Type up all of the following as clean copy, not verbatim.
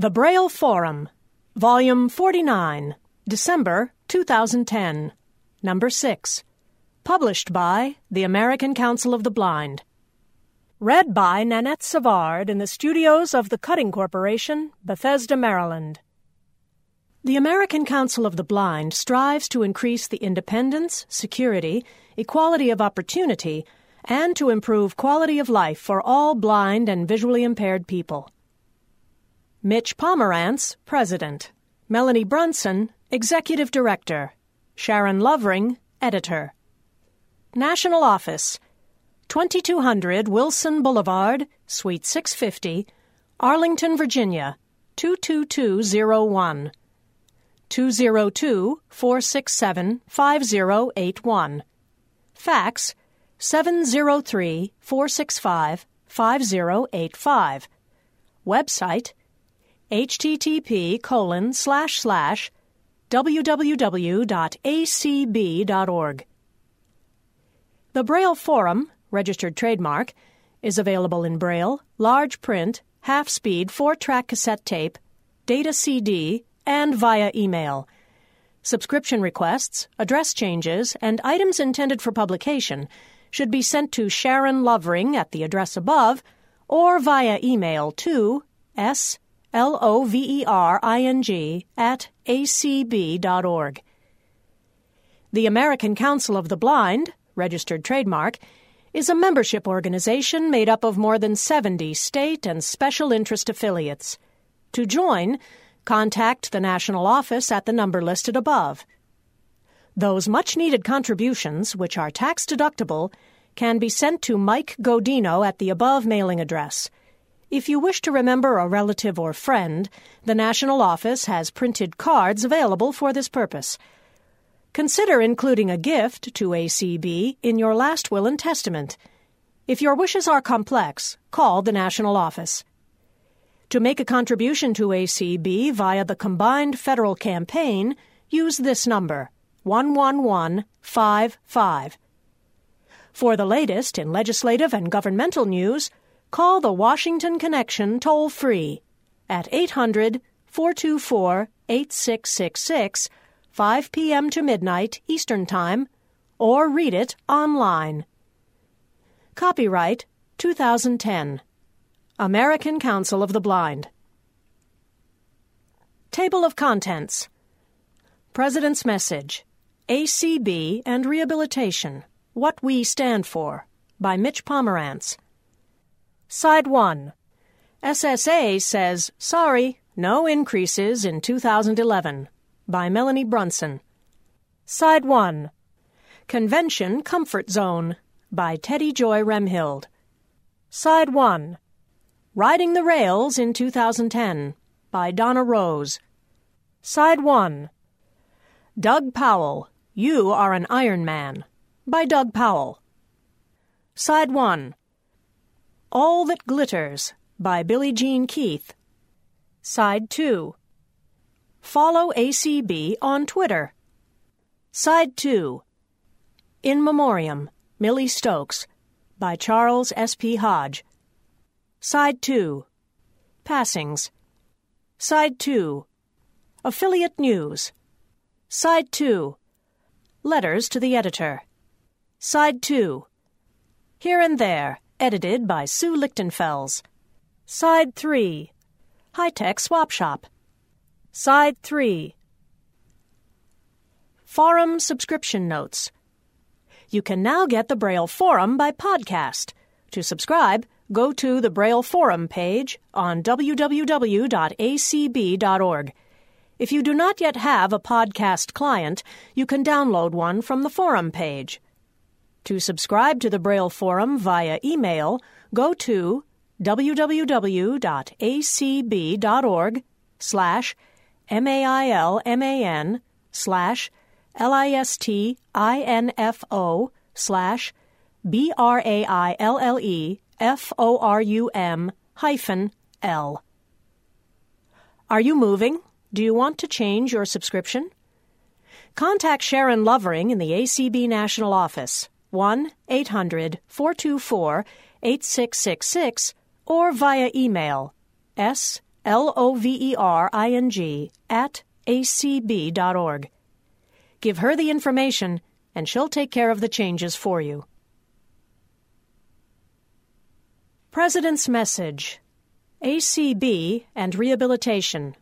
The Braille Forum, Volume 49, December 2010, Number 6. Published by the American Council of the Blind. Read by Nanette Savard in the studios of the Cutting Corporation, Bethesda, Maryland. The American Council of the Blind strives to increase the independence, security, equality of opportunity, and to improve quality of life for all blind and visually impaired people. Mitch Pomerantz, President. Melanie Brunson, Executive Director. Sharon Lovering, Editor. National Office, 2200 Wilson Boulevard, Suite 650, Arlington, Virginia, 22201. 202-467-5081. Fax, 703-465-5085. Website, http://www.acb.org. The Braille Forum, registered trademark, is available in Braille, large print, half-speed 4-track cassette tape, data CD, and via email. Subscription requests, address changes, and items intended for publication should be sent to Sharon Lovering at the address above or via email to slovering@acb.org. The American Council of the Blind, registered trademark, is a membership organization made up of more than 70 state and special interest affiliates. To join, contact the National Office at the number listed above. Those much-needed contributions, which are tax-deductible, can be sent to Mike Godino at the above mailing address. If you wish to remember a relative or friend, the National Office has printed cards available for this purpose. Consider including a gift to ACB in your last will and testament. If your wishes are complex, call the National Office. To make a contribution to ACB via the Combined Federal Campaign, use this number, 11155. For the latest in legislative and governmental news, call the Washington Connection toll-free at 800-424-8666, 5 p.m. to midnight Eastern Time, or read it online. Copyright 2010. American Council of the Blind. Table of Contents. President's Message, ACB and Rehabilitation, What We Stand For, by Mitch Pomerantz. Side 1. SSA says, sorry, no increases in 2011, by Melanie Brunson. Side 1. Convention Comfort Zone, by Teddy Joy Remhild. Side 1. Riding the Rails in 2010, by Donna Rose. Side 1. Doug Powell, You Are an Iron Man, by Doug Powell. Side 1. All That Glitters, by Billy Jean Keith. Side 2. Follow ACB on Twitter. Side 2. In Memoriam, Millie Stokes, by Charles S.P. Hodge. Side 2. Passings. Side 2. Affiliate News. Side 2. Letters to the Editor. Side 2. Here and There, edited by Sue Lichtenfels. Side 3. High-Tech Swap Shop. Side 3. Forum Subscription Notes. You can now get the Braille Forum by podcast. To subscribe, go to the Braille Forum page on www.acb.org. If you do not yet have a podcast client, you can download one from the forum page. To subscribe to the Braille Forum via email, go to www.acb.org/mailman/listinfo/brailleforum-l. Are you moving? Do you want to change your subscription? Contact Sharon Lovering in the ACB National Office, 1-800-424-8666, or via email s lovering@acb.org. Give her the information, and she'll take care of the changes for you. President's Message: ACB and Rehabilitation,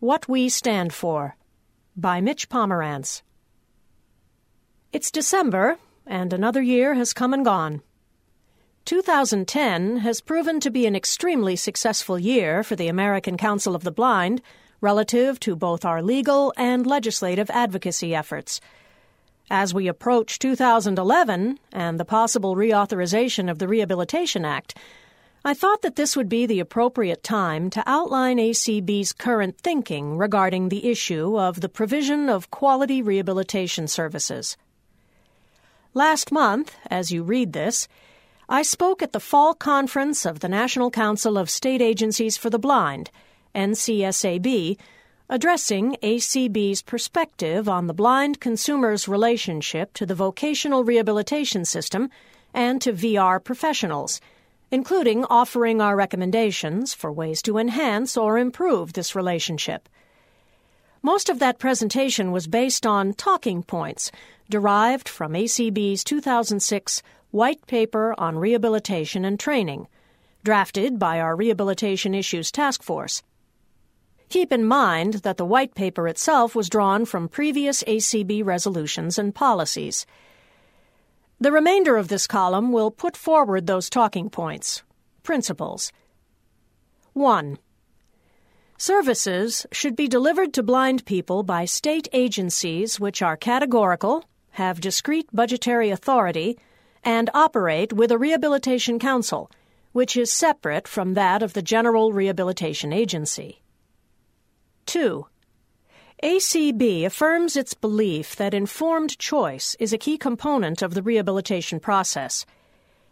What We Stand For, by Mitch Pomerantz. It's December, and another year has come and gone. 2010 has proven to be an extremely successful year for the American Council of the Blind relative to both our legal and legislative advocacy efforts. As we approach 2011 and the possible reauthorization of the Rehabilitation Act, I thought that this would be the appropriate time to outline ACB's current thinking regarding the issue of the provision of quality rehabilitation services. Last month, as you read this, I spoke at the Fall Conference of the National Council of State Agencies for the Blind, NCSAB, addressing ACB's perspective on the blind consumer's relationship to the vocational rehabilitation system and to VR professionals, including offering our recommendations for ways to enhance or improve this relationship. Most of that presentation was based on talking points derived from ACB's 2006 White Paper on Rehabilitation and Training, drafted by our Rehabilitation Issues Task Force. Keep in mind that the White Paper itself was drawn from previous ACB resolutions and policies. The remainder of this column will put forward those talking points, principles. 1. Services should be delivered to blind people by state agencies which are categorical, have discrete budgetary authority, and operate with a rehabilitation council, which is separate from that of the General Rehabilitation Agency. 2. ACB affirms its belief that informed choice is a key component of the rehabilitation process.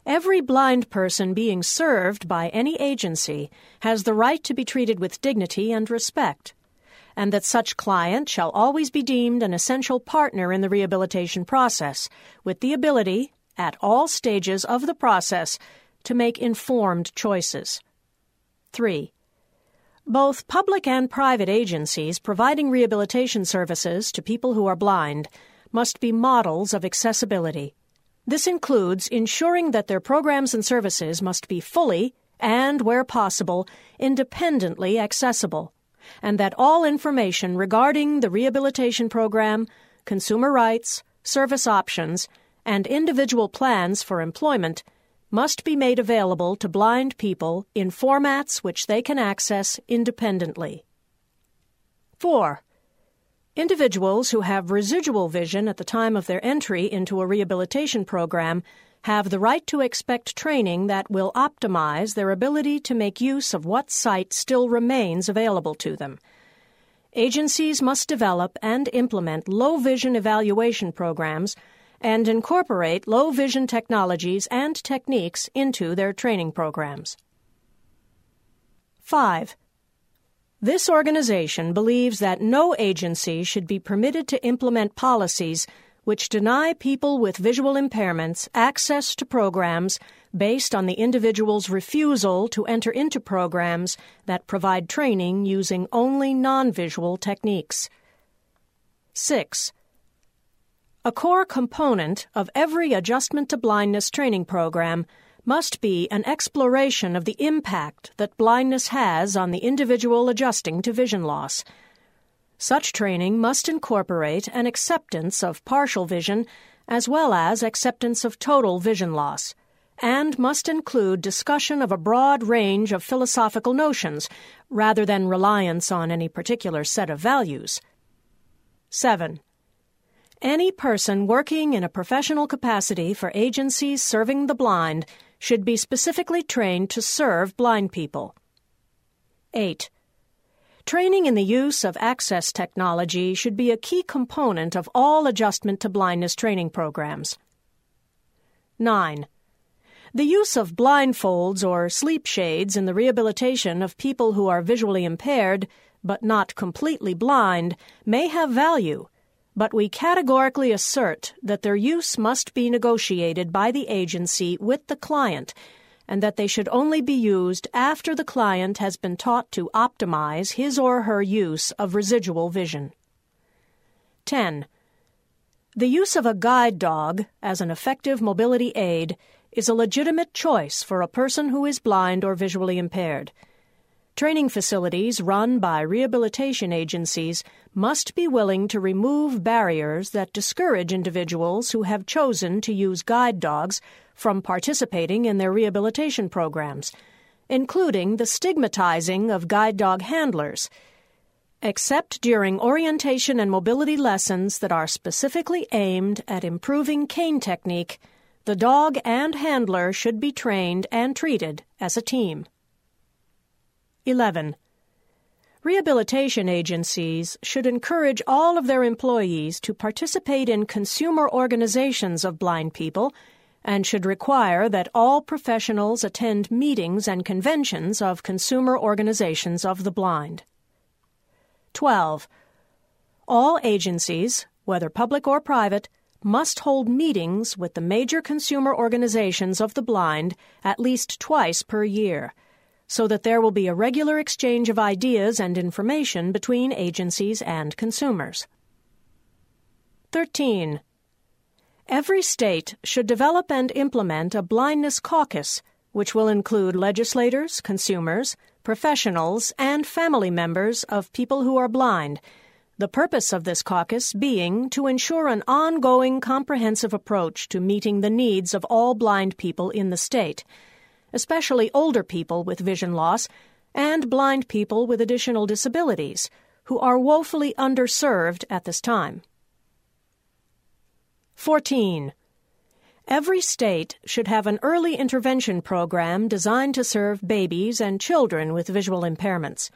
Every blind person being served by any agency has the right to be treated with dignity and respect, and that such client shall always be deemed an essential partner in the rehabilitation process, with the ability, at all stages of the process, to make informed choices. 3. Both public and private agencies providing rehabilitation services to people who are blind must be models of accessibility. This includes ensuring that their programs and services must be fully, and where possible, independently accessible, and that all information regarding the rehabilitation program, consumer rights, service options, and individual plans for employment must be made available to blind people in formats which they can access independently. 4. Individuals who have residual vision at the time of their entry into a rehabilitation program have the right to expect training that will optimize their ability to make use of what sight still remains available to them. Agencies must develop and implement low vision evaluation programs and incorporate low-vision technologies and techniques into their training programs. 5. This organization believes that no agency should be permitted to implement policies which deny people with visual impairments access to programs based on the individual's refusal to enter into programs that provide training using only non-visual techniques. 6. A core component of every adjustment to blindness training program must be an exploration of the impact that blindness has on the individual adjusting to vision loss. Such training must incorporate an acceptance of partial vision as well as acceptance of total vision loss, and must include discussion of a broad range of philosophical notions rather than reliance on any particular set of values. 7. Any person working in a professional capacity for agencies serving the blind should be specifically trained to serve blind people. 8. Training in the use of access technology should be a key component of all adjustment to blindness training programs. 9. The use of blindfolds or sleep shades in the rehabilitation of people who are visually impaired but not completely blind may have value, but we categorically assert that their use must be negotiated by the agency with the client and that they should only be used after the client has been taught to optimize his or her use of residual vision. 10. The use of a guide dog as an effective mobility aid is a legitimate choice for a person who is blind or visually impaired. Training facilities run by rehabilitation agencies must be willing to remove barriers that discourage individuals who have chosen to use guide dogs from participating in their rehabilitation programs, including the stigmatizing of guide dog handlers, except during orientation and mobility lessons that are specifically aimed at improving cane technique. The dog and handler should be trained and treated as a team. 11. Rehabilitation agencies should encourage all of their employees to participate in consumer organizations of blind people and should require that all professionals attend meetings and conventions of consumer organizations of the blind. 12. All agencies, whether public or private, must hold meetings with the major consumer organizations of the blind at least twice per year, so that there will be a regular exchange of ideas and information between agencies and consumers. 13. Every state should develop and implement a blindness caucus, which will include legislators, consumers, professionals, and family members of people who are blind, the purpose of this caucus being to ensure an ongoing comprehensive approach to meeting the needs of all blind people in the state, especially older people with vision loss and blind people with additional disabilities, who are woefully underserved at this time. 14. Every state should have an early intervention program designed to serve babies and children with visual impairments.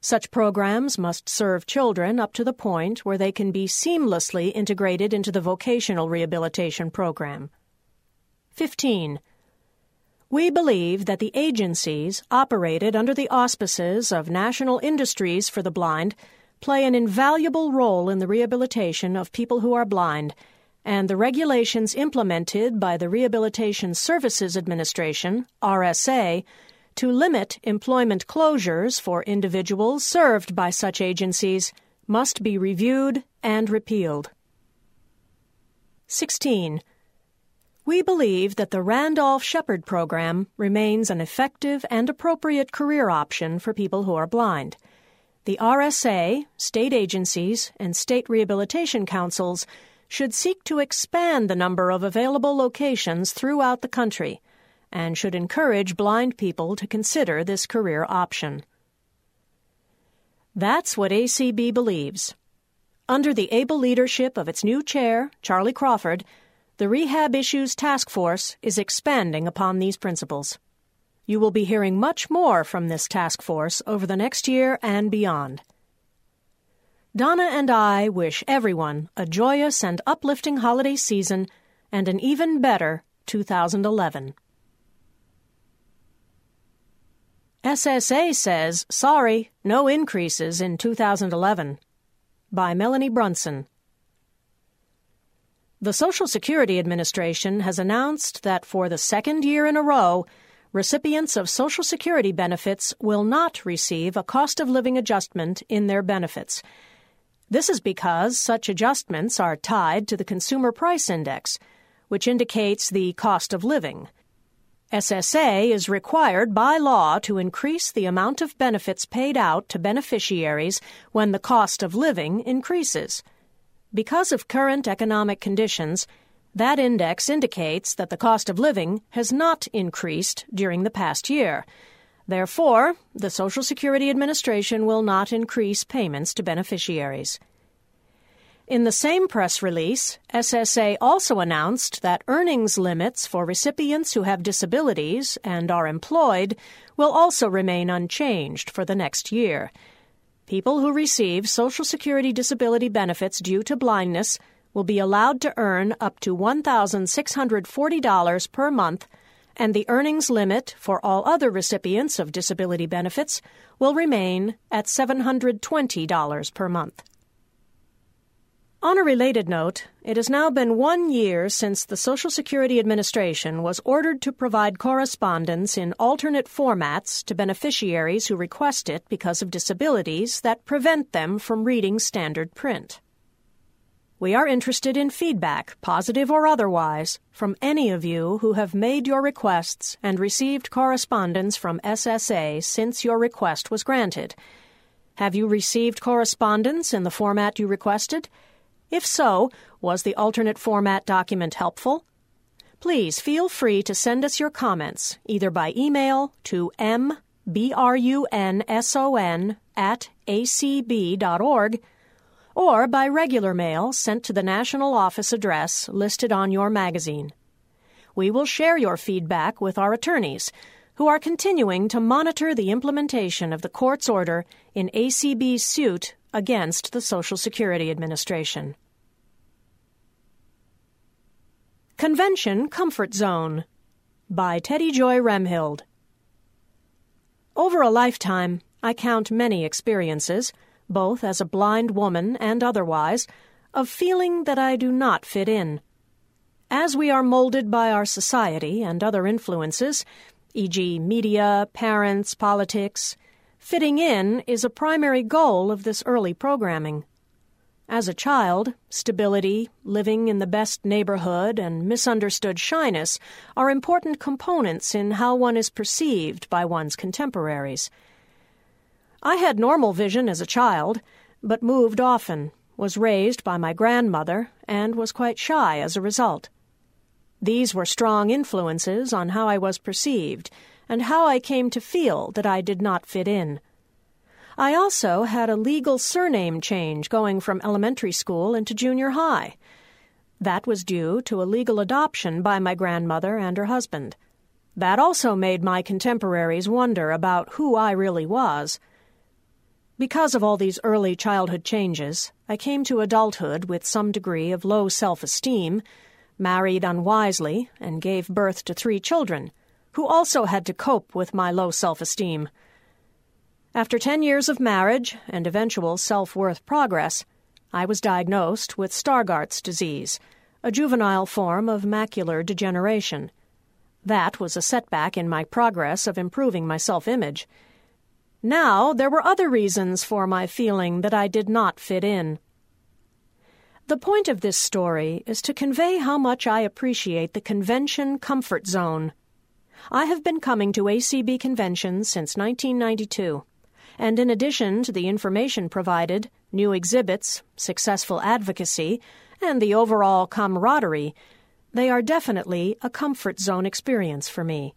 Such programs must serve children up to the point where they can be seamlessly integrated into the vocational rehabilitation program. 15. We believe that the agencies operated under the auspices of National Industries for the Blind play an invaluable role in the rehabilitation of people who are blind, and the regulations implemented by the Rehabilitation Services Administration, RSA, to limit employment closures for individuals served by such agencies must be reviewed and repealed. 16. We believe that the Randolph Shepherd program remains an effective and appropriate career option for people who are blind. The RSA, state agencies, and state rehabilitation councils should seek to expand the number of available locations throughout the country and should encourage blind people to consider this career option. That's what ACB believes. Under the able leadership of its new chair, Charlie Crawford, the Rehab Issues Task Force is expanding upon these principles. You will be hearing much more from this task force over the next year and beyond. Donna and I wish everyone a joyous and uplifting holiday season and an even better 2011. SSA says, sorry, no increases in 2011. By Melanie Brunson. The Social Security Administration has announced that for the second year in a row, recipients of Social Security benefits will not receive a cost of living adjustment in their benefits. This is because such adjustments are tied to the Consumer Price Index, which indicates the cost of living. SSA is required by law to increase the amount of benefits paid out to beneficiaries when the cost of living increases. Because of current economic conditions, that index indicates that the cost of living has not increased during the past year. Therefore, the Social Security Administration will not increase payments to beneficiaries. In the same press release, SSA also announced that earnings limits for recipients who have disabilities and are employed will also remain unchanged for the next year. People who receive Social Security disability benefits due to blindness will be allowed to earn up to $1,640 per month, and the earnings limit for all other recipients of disability benefits will remain at $720 per month. On a related note, it has now been 1 year since the Social Security Administration was ordered to provide correspondence in alternate formats to beneficiaries who request it because of disabilities that prevent them from reading standard print. We are interested in feedback, positive or otherwise, from any of you who have made your requests and received correspondence from SSA since your request was granted. Have you received correspondence in the format you requested? If so, was the alternate format document helpful? Please feel free to send us your comments, either by email to mbrunson@acb.org, or by regular mail sent to the national office address listed on your magazine. We will share your feedback with our attorneys, who are continuing to monitor the implementation of the court's order in ACB's suit against the Social Security Administration. Convention Comfort Zone by Teddy Joy Remhild. Over a lifetime, I count many experiences, both as a blind woman and otherwise, of feeling that I do not fit in. As we are molded by our society and other influences, e.g. media, parents, politics, fitting in is a primary goal of this early programming. As a child, stability, living in the best neighborhood, and misunderstood shyness are important components in how one is perceived by one's contemporaries. I had normal vision as a child, but moved often, was raised by my grandmother, and was quite shy as a result. These were strong influences on how I was perceived and how I came to feel that I did not fit in. I also had a legal surname change going from elementary school into junior high. That was due to a legal adoption by my grandmother and her husband. That also made my contemporaries wonder about who I really was. Because of all these early childhood changes, I came to adulthood with some degree of low self-esteem, married unwisely, and gave birth to 3 children, who also had to cope with my low self-esteem. After 10 years of marriage and eventual self-worth progress, I was diagnosed with Stargardt's disease, a juvenile form of macular degeneration. That was a setback in my progress of improving my self-image. Now there were other reasons for my feeling that I did not fit in. The point of this story is to convey how much I appreciate the convention comfort zone. I have been coming to ACB conventions since 1992, and in addition to the information provided, new exhibits, successful advocacy, and the overall camaraderie, they are definitely a comfort zone experience for me.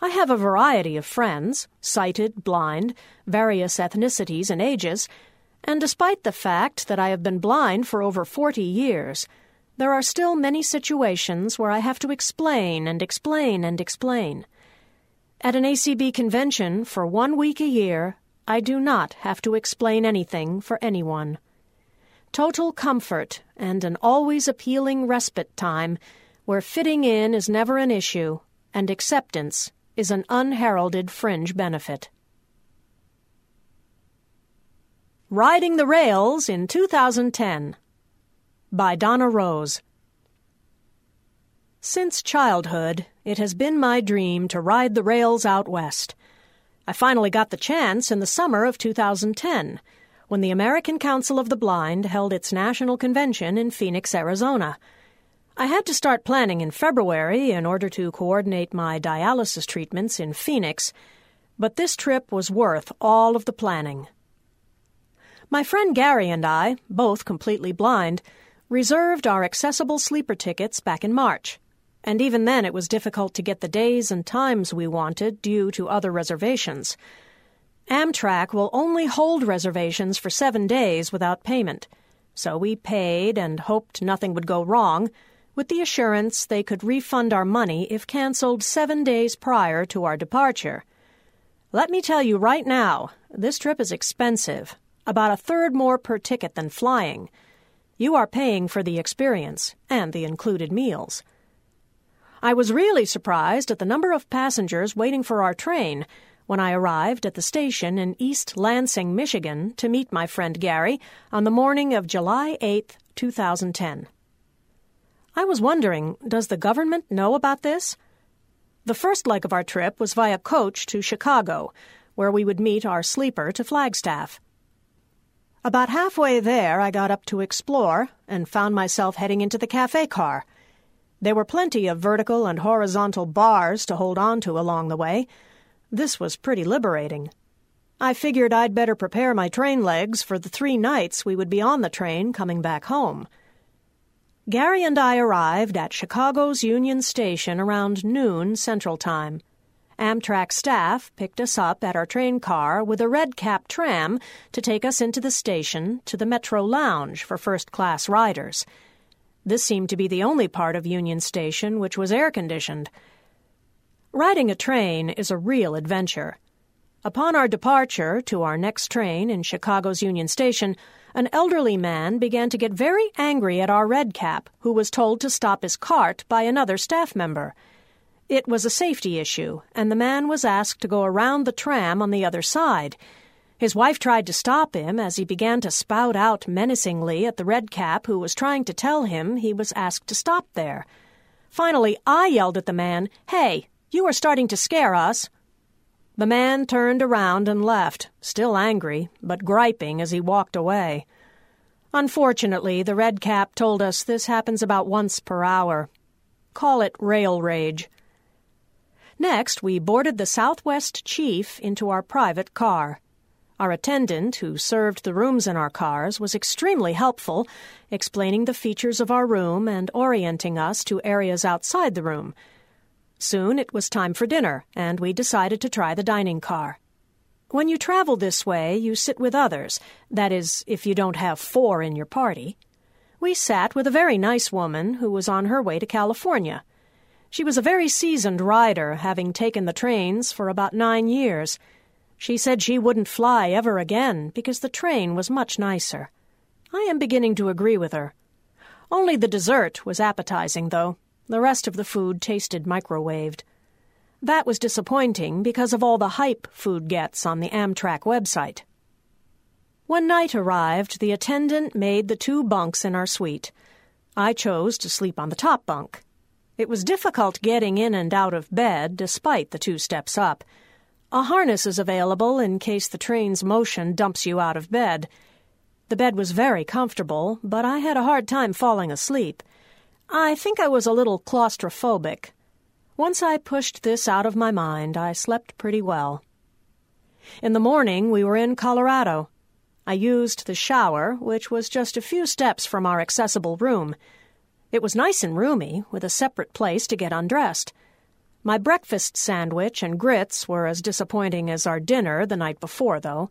I have a variety of friends, sighted, blind, various ethnicities and ages, and despite the fact that I have been blind for over 40 years, there are still many situations where I have to explain and explain and explain. At an ACB convention for 1 week a year, I do not have to explain anything for anyone. Total comfort and an always appealing respite time where fitting in is never an issue and acceptance is an unheralded fringe benefit. Riding the Rails in 2010 by Donna Rose. Since childhood, it has been my dream to ride the rails out west. I finally got the chance in the summer of 2010, when the American Council of the Blind held its national convention in Phoenix, Arizona. I had to start planning in February in order to coordinate my dialysis treatments in Phoenix, but this trip was worth all of the planning. My friend Gary and I, both completely blind, reserved our accessible sleeper tickets back in March, and even then it was difficult to get the days and times we wanted due to other reservations. Amtrak will only hold reservations for 7 days without payment, so we paid and hoped nothing would go wrong, with the assurance they could refund our money if canceled 7 days prior to our departure. Let me tell you right now, this trip is expensive. About 1/3 more per ticket than flying. You are paying for the experience and the included meals. I was really surprised at the number of passengers waiting for our train, when I arrived at the station in East Lansing, Michigan, to meet my friend Gary on the morning of July 8, 2010. I was wondering, does the government know about this? The first leg of our trip was via coach to Chicago, where we would meet our sleeper to Flagstaff. About halfway there, I got up to explore and found myself heading into the cafe car. There were plenty of vertical and horizontal bars to hold on to along the way. This was pretty liberating. I figured I'd better prepare my train legs for the 3 nights we would be on the train coming back home. Gary and I arrived at Chicago's Union Station around noon Central Time. Amtrak staff picked us up at our train car with a Red Cap tram to take us into the station to the Metro Lounge for first-class riders. This seemed to be the only part of Union Station which was air-conditioned. Riding a train is a real adventure. Upon our departure to our next train in Chicago's Union Station, an elderly man began to get very angry at our Red Cap, who was told to stop his cart by another staff member. It was a safety issue, and the man was asked to go around the tram on the other side. His wife tried to stop him as he began to spout out menacingly at the Red Cap, who was trying to tell him he was asked to stop there. Finally, I yelled at the man, "Hey, you are starting to scare us." The man turned around and left, still angry, but griping as he walked away. Unfortunately, the Red Cap told us this happens about once per hour. Call it rail rage. Next, we boarded the Southwest Chief into our private car. Our attendant, who served the rooms in our cars, was extremely helpful, explaining the features of our room and orienting us to areas outside the room. Soon it was time for dinner, and we decided to try the dining car. When you travel this way, you sit with others, that is, if you don't have 4 in your party. We sat with a very nice woman who was on her way to California. She was a very seasoned rider, having taken the trains for about 9 years. She said she wouldn't fly ever again because the train was much nicer. I am beginning to agree with her. Only the dessert was appetizing, though. The rest of the food tasted microwaved. That was disappointing because of all the hype food gets on the Amtrak website. When night arrived, the attendant made the 2 bunks in our suite. I chose to sleep on the top bunk. It was difficult getting in and out of bed, despite the 2 steps up. A harness is available in case the train's motion dumps you out of bed. The bed was very comfortable, but I had a hard time falling asleep. I think I was a little claustrophobic. Once I pushed this out of my mind, I slept pretty well. In the morning, we were in Colorado. I used the shower, which was just a few steps from our accessible room. It was nice and roomy, with a separate place to get undressed. My breakfast sandwich and grits were as disappointing as our dinner the night before, though.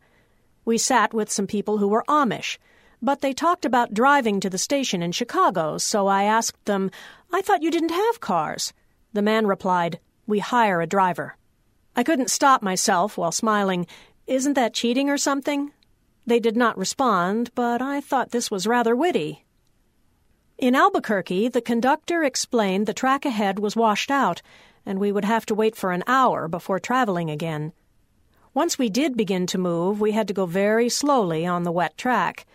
We sat with some people who were Amish, but they talked about driving to the station in Chicago, so I asked them, "I thought you didn't have cars." The man replied, "We hire a driver." I couldn't stop myself while smiling. "Isn't that cheating or something?" They did not respond, but I thought this was rather witty. In Albuquerque, the conductor explained the track ahead was washed out, and we would have to wait for an hour before traveling again. Once we did begin to move, we had to go very slowly on the wet track.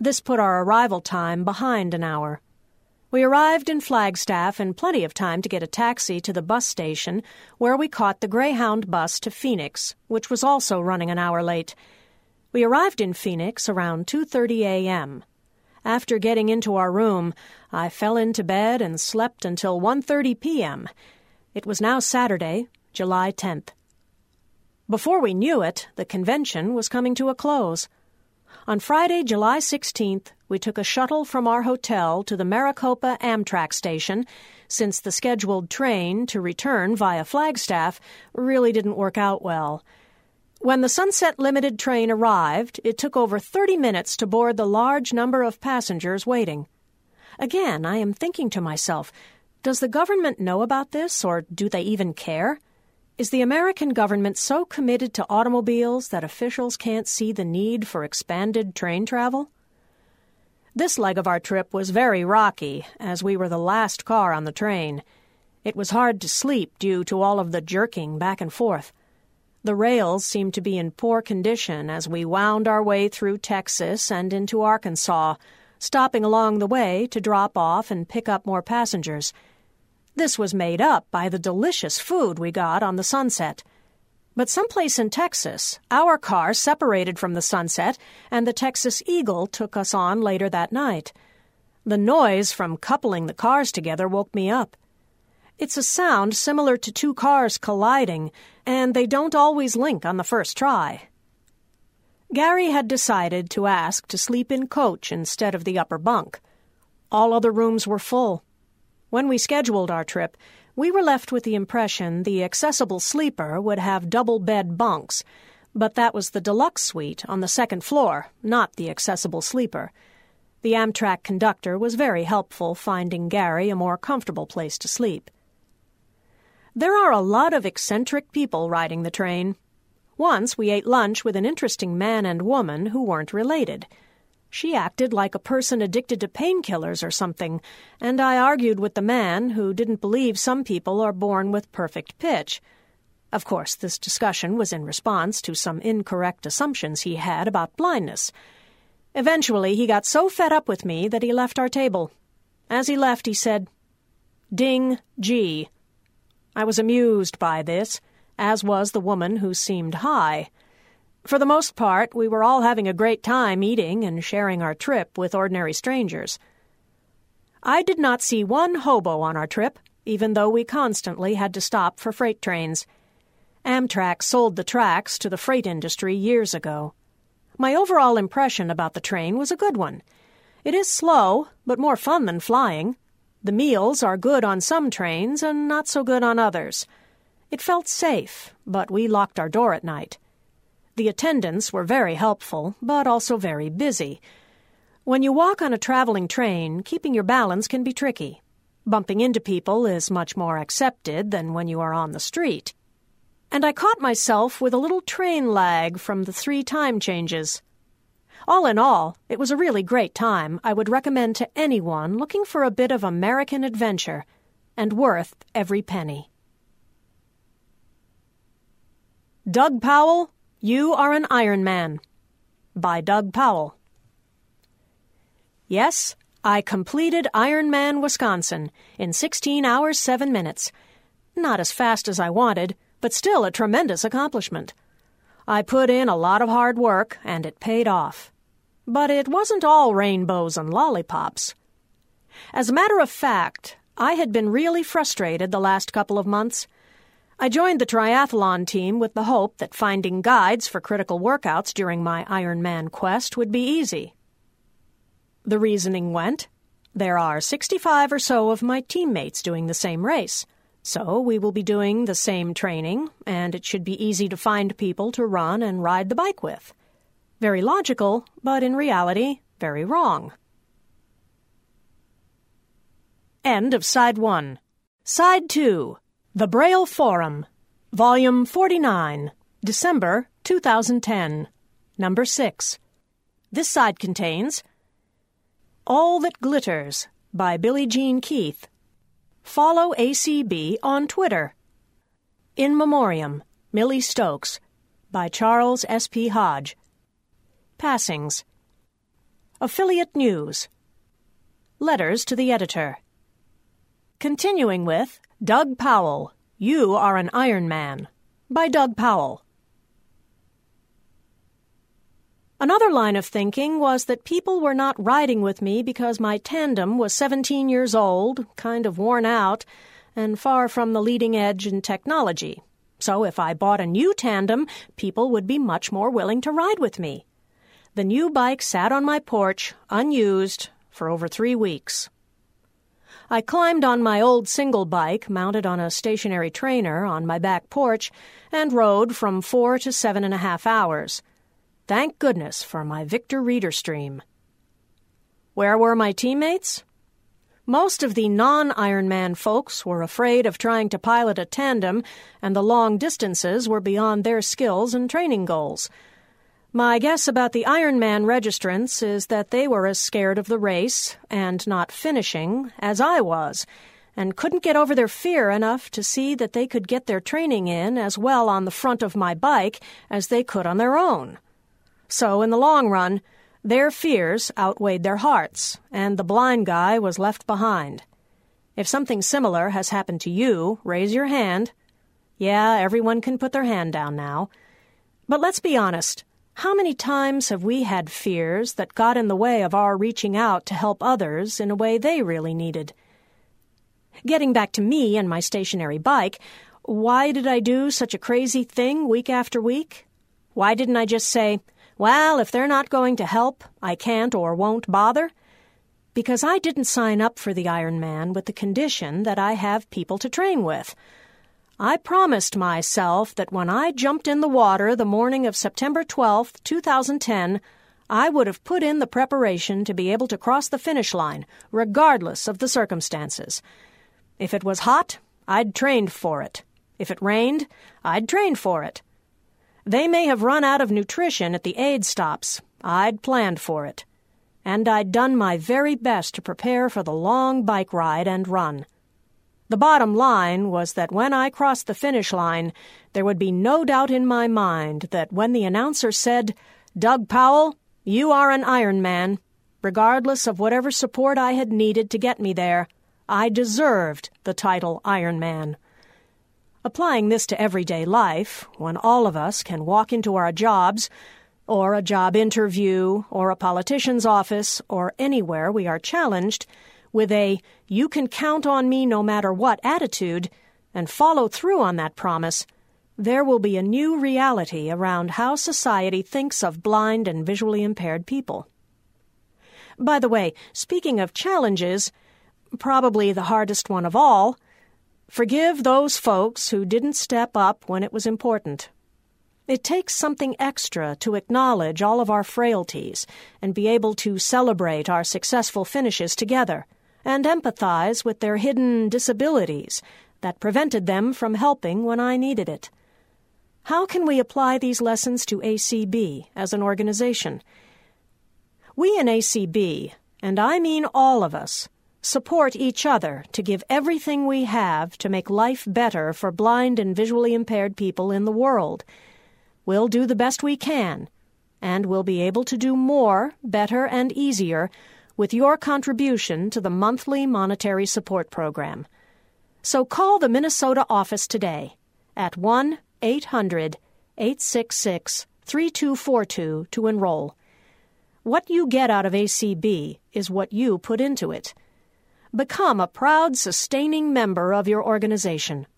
This put our arrival time behind an hour. We arrived in Flagstaff in plenty of time to get a taxi to the bus station, where we caught the Greyhound bus to Phoenix, which was also running an hour late. We arrived in Phoenix around 2:30 a.m. After getting into our room, I fell into bed and slept until 1:30 p.m. It was now Saturday, July 10th. Before we knew it, the convention was coming to a close. On Friday, July 16th, we took a shuttle from our hotel to the Maricopa Amtrak station, since the scheduled train to return via Flagstaff really didn't work out well. When the Sunset Limited train arrived, it took over 30 minutes to board the large number of passengers waiting. Again, I am thinking to myself, does the government know about this, or do they even care? Is the American government so committed to automobiles that officials can't see the need for expanded train travel? This leg of our trip was very rocky, as we were the last car on the train. It was hard to sleep due to all of the jerking back and forth. The rails seemed to be in poor condition as we wound our way through Texas and into Arkansas, stopping along the way to drop off and pick up more passengers. This was made up by the delicious food we got on the Sunset. But someplace in Texas, our car separated from the Sunset, and the Texas Eagle took us on later that night. The noise from coupling the cars together woke me up. It's a sound similar to two cars colliding, and they don't always link on the first try. Gary had decided to ask to sleep in coach instead of the upper bunk. All other rooms were full. When we scheduled our trip, we were left with the impression the accessible sleeper would have double bed bunks, but that was the deluxe suite on the second floor, not the accessible sleeper. The Amtrak conductor was very helpful finding Gary a more comfortable place to sleep. There are a lot of eccentric people riding the train. Once we ate lunch with an interesting man and woman who weren't related. She acted like a person addicted to painkillers or something, and I argued with the man who didn't believe some people are born with perfect pitch. Of course, this discussion was in response to some incorrect assumptions he had about blindness. Eventually, he got so fed up with me that he left our table. As he left, he said, "Ding, gee." I was amused by this, as was the woman who seemed high. For the most part, we were all having a great time eating and sharing our trip with ordinary strangers. I did not see one hobo on our trip, even though we constantly had to stop for freight trains. Amtrak sold the tracks to the freight industry years ago. My overall impression about the train was a good one. It is slow, but more fun than flying. The meals are good on some trains and not so good on others. It felt safe, but we locked our door at night. The attendants were very helpful, but also very busy. When you walk on a traveling train, keeping your balance can be tricky. Bumping into people is much more accepted than when you are on the street. And I caught myself with a little train lag from the 3 time changes. All in all, it was a really great time I would recommend to anyone looking for a bit of American adventure, and worth every penny. Doug Powell, You Are an Iron Man, by Doug Powell. Yes, I completed Ironman, Wisconsin, in 16 hours, 7 minutes. Not as fast as I wanted, but still a tremendous accomplishment. I put in a lot of hard work, and it paid off. But it wasn't all rainbows and lollipops. As a matter of fact, I had been really frustrated the last couple of months. I joined the triathlon team with the hope that finding guides for critical workouts during my Ironman quest would be easy. The reasoning went, there are 65 or so of my teammates doing the same race, so we will be doing the same training, and it should be easy to find people to run and ride the bike with. Very logical, but in reality, very wrong. End of Side 1. Side 2. The Braille Forum, Volume 49, December 2010, Number 6. This side contains All That Glitters by Billy Jean Keith. Follow ACB on Twitter. In Memoriam, Millie Stokes by Charles S.P. Hodge. Passings. Affiliate News. Letters to the Editor. Continuing with Doug Powell, You Are an Iron Man, by Doug Powell. Another line of thinking was that people were not riding with me because my tandem was 17 years old, kind of worn out, and far from the leading edge in technology. So if I bought a new tandem, people would be much more willing to ride with me. The new bike sat on my porch, unused, for over 3 weeks. I climbed on my old single bike, mounted on a stationary trainer on my back porch, and rode from 4 to 7.5 hours. Thank goodness for my Victor Reader stream. Where were my teammates? Most of the non-Ironman folks were afraid of trying to pilot a tandem, and the long distances were beyond their skills and training goals. My guess about the Ironman registrants is that they were as scared of the race and not finishing as I was, and couldn't get over their fear enough to see that they could get their training in as well on the front of my bike as they could on their own. So, in the long run, their fears outweighed their hearts, and the blind guy was left behind. If something similar has happened to you, raise your hand. Yeah, everyone can put their hand down now. But let's be honest. How many times have we had fears that got in the way of our reaching out to help others in a way they really needed? Getting back to me and my stationary bike, why did I do such a crazy thing week after week? Why didn't I just say, well, if they're not going to help, I can't or won't bother? Because I didn't sign up for the Ironman with the condition that I have people to train with. I promised myself that when I jumped in the water the morning of September 12, 2010, I would have put in the preparation to be able to cross the finish line, regardless of the circumstances. If it was hot, I'd trained for it. If it rained, I'd trained for it. They may have run out of nutrition at the aid stops. I'd planned for it. And I'd done my very best to prepare for the long bike ride and run. The bottom line was that when I crossed the finish line, there would be no doubt in my mind that when the announcer said, "Doug Powell, you are an Ironman," regardless of whatever support I had needed to get me there, I deserved the title Ironman. Applying this to everyday life, when all of us can walk into our jobs, or a job interview, or a politician's office, or anywhere we are challenged, with a you-can-count-on-me-no-matter-what attitude, and follow through on that promise, there will be a new reality around how society thinks of blind and visually impaired people. By the way, speaking of challenges, probably the hardest one of all, forgive those folks who didn't step up when it was important. It takes something extra to acknowledge all of our frailties and be able to celebrate our successful finishes together, and empathize with their hidden disabilities that prevented them from helping when I needed it. How can we apply these lessons to ACB as an organization? We in ACB, and I mean all of us, support each other to give everything we have to make life better for blind and visually impaired people in the world. We'll do the best we can, and we'll be able to do more, better, and easier with your contribution to the monthly monetary support program. So call the Minnesota office today at 1-800-866-3242 to enroll. What you get out of ACB is what you put into it. Become a proud, sustaining member of your organization.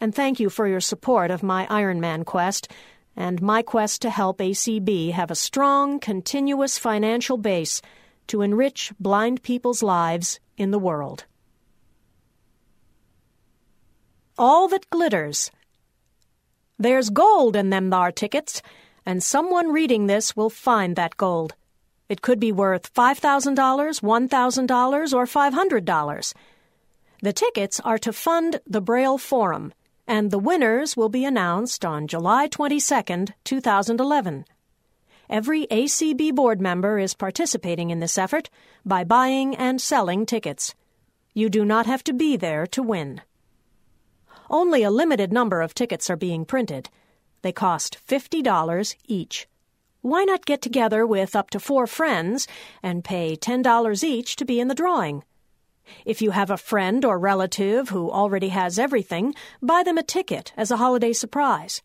And thank you for your support of my Ironman quest and my quest to help ACB have a strong, continuous financial base to enrich blind people's lives in the world. All that glitters. There's gold in them thar tickets, and someone reading this will find that gold. It could be worth $5,000, $1,000, or $500. The tickets are to fund the Braille Forum, and the winners will be announced on July 22, 2011. Every ACB board member is participating in this effort by buying and selling tickets. You do not have to be there to win. Only a limited number of tickets are being printed. They cost $50 each. Why not get together with up to 4 friends and pay $10 each to be in the drawing? If you have a friend or relative who already has everything, buy them a ticket as a holiday surprise.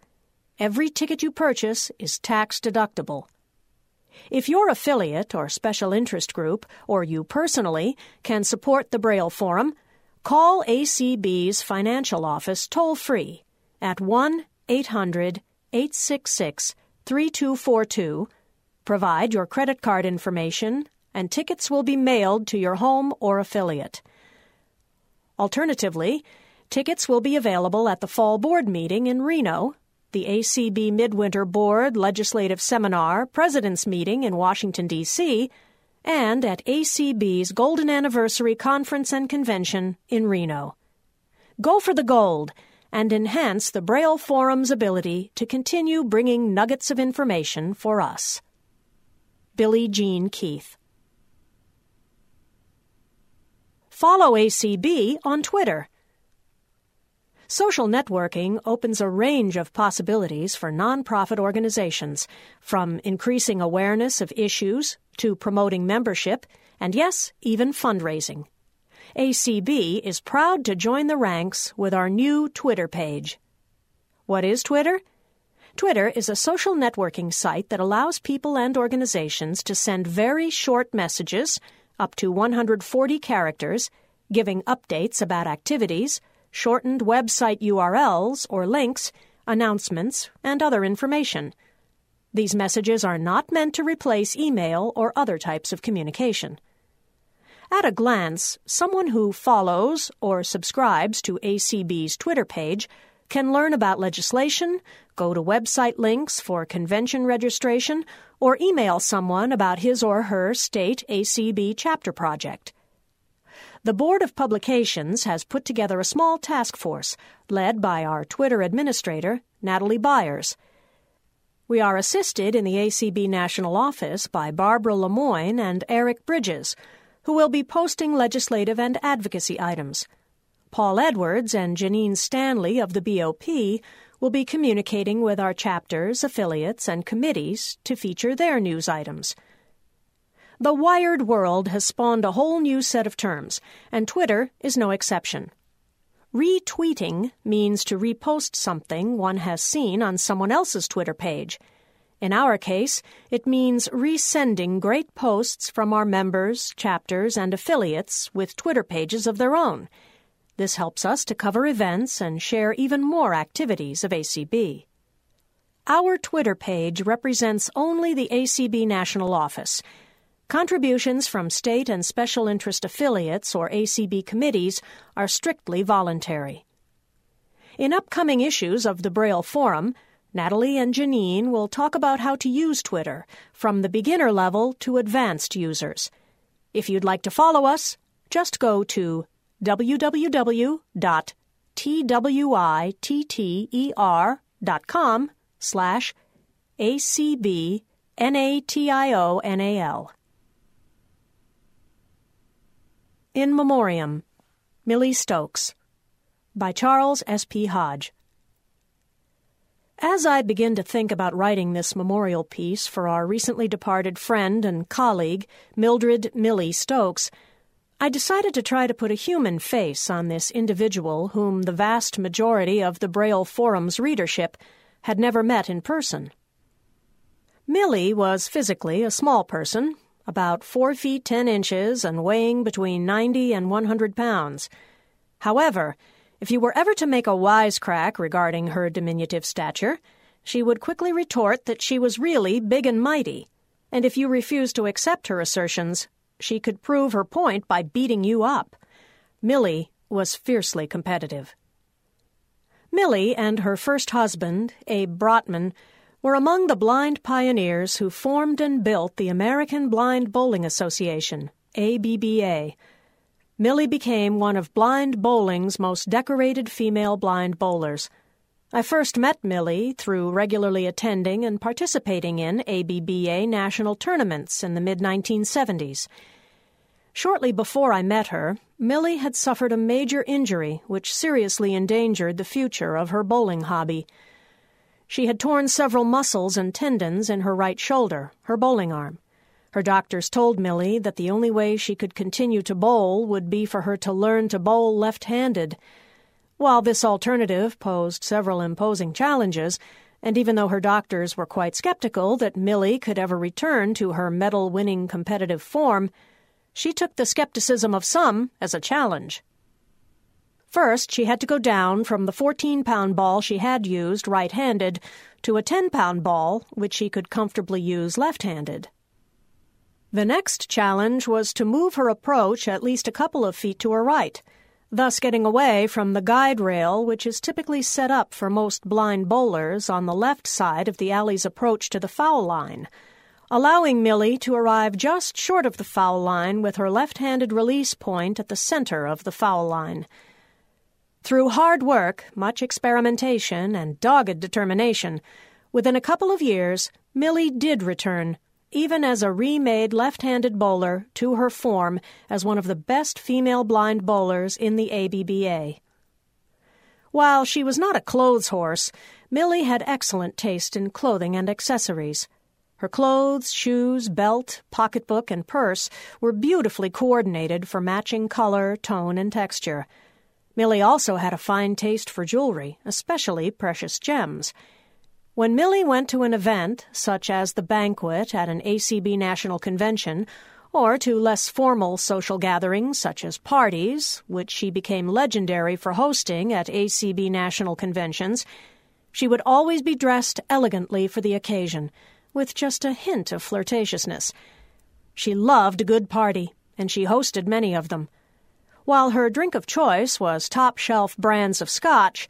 Every ticket you purchase is tax-deductible. If your affiliate or special interest group, or you personally, can support the Braille Forum, call ACB's financial office toll-free at 1-800-866-3242. Provide your credit card information, and tickets will be mailed to your home or affiliate. Alternatively, tickets will be available at the fall board meeting in Reno, the ACB Midwinter Board Legislative Seminar President's Meeting in Washington, D.C., and at ACB's Golden Anniversary Conference and Convention in Reno. Go for the gold and enhance the Braille Forum's ability to continue bringing nuggets of information for us. Billy Jean Keith. Follow ACB on Twitter. Social networking opens a range of possibilities for nonprofit organizations, from increasing awareness of issues to promoting membership and, yes, even fundraising. ACB is proud to join the ranks with our new Twitter page. What is Twitter? Twitter is a social networking site that allows people and organizations to send very short messages, up to 140 characters, giving updates about activities, shortened website URLs or links, announcements, and other information. These messages are not meant to replace email or other types of communication. At a glance, someone who follows or subscribes to ACB's Twitter page can learn about legislation, go to website links for convention registration, or email someone about his or her state ACB chapter project. The Board of Publications has put together a small task force led by our Twitter administrator, Natalie Byers. We are assisted in the ACB National Office by Barbara Lemoyne and Eric Bridges, who will be posting legislative and advocacy items. Paul Edwards and Janine Stanley of the BOP will be communicating with our chapters, affiliates, and committees to feature their news items. The wired world has spawned a whole new set of terms, and Twitter is no exception. Retweeting means to repost something one has seen on someone else's Twitter page. In our case, it means resending great posts from our members, chapters, and affiliates with Twitter pages of their own. This helps us to cover events and share even more activities of ACB. Our Twitter page represents only the ACB National Office. Contributions from state and special interest affiliates or ACB committees are strictly voluntary. In upcoming issues of the Braille Forum, Natalie and Janine will talk about how to use Twitter from the beginner level to advanced users. If you'd like to follow us, just go to www.twitter.com/acbnational. In Memoriam, Millie Stokes, by Charles S.P. Hodge. As I begin to think about writing this memorial piece for our recently departed friend and colleague, Mildred Millie Stokes, I decided to try to put a human face on this individual whom the vast majority of the Braille Forum's readership had never met in person. Millie was physically a small person, about 4 feet 10 inches and weighing between 90 and 100 pounds. However, if you were ever to make a wisecrack regarding her diminutive stature, she would quickly retort that she was really big and mighty, and if you refused to accept her assertions, she could prove her point by beating you up. Millie was fiercely competitive. Millie and her first husband, Abe Brotman, were among the blind pioneers who formed and built the American Blind Bowling Association, ABBA. Millie became one of blind bowling's most decorated female blind bowlers. I first met Millie through regularly attending and participating in ABBA national tournaments in the mid-1970s. Shortly before I met her, Millie had suffered a major injury which seriously endangered the future of her bowling hobby. She had torn several muscles and tendons in her right shoulder, her bowling arm. Her doctors told Millie that the only way she could continue to bowl would be for her to learn to bowl left-handed. While this alternative posed several imposing challenges, and even though her doctors were quite skeptical that Millie could ever return to her medal-winning competitive form, she took the skepticism of some as a challenge. First, she had to go down from the 14-pound ball she had used right-handed to a 10-pound ball, which she could comfortably use left-handed. The next challenge was to move her approach at least a couple of feet to her right, thus getting away from the guide rail, which is typically set up for most blind bowlers on the left side of the alley's approach to the foul line, allowing Millie to arrive just short of the foul line with her left-handed release point at the center of the foul line. Through hard work, much experimentation, and dogged determination, within a couple of years, Millie did return, even as a remade left-handed bowler to her form as one of the best female blind bowlers in the ABBA. While she was not a clothes horse, Millie had excellent taste in clothing and accessories. Her clothes, shoes, belt, pocketbook, and purse were beautifully coordinated for matching color, tone, and texture. Millie also had a fine taste for jewelry, especially precious gems. When Millie went to an event, such as the banquet at an ACB National Convention, or to less formal social gatherings such as parties, which she became legendary for hosting at ACB National Conventions, she would always be dressed elegantly for the occasion, with just a hint of flirtatiousness. She loved a good party, and she hosted many of them. While her drink of choice was top-shelf brands of scotch,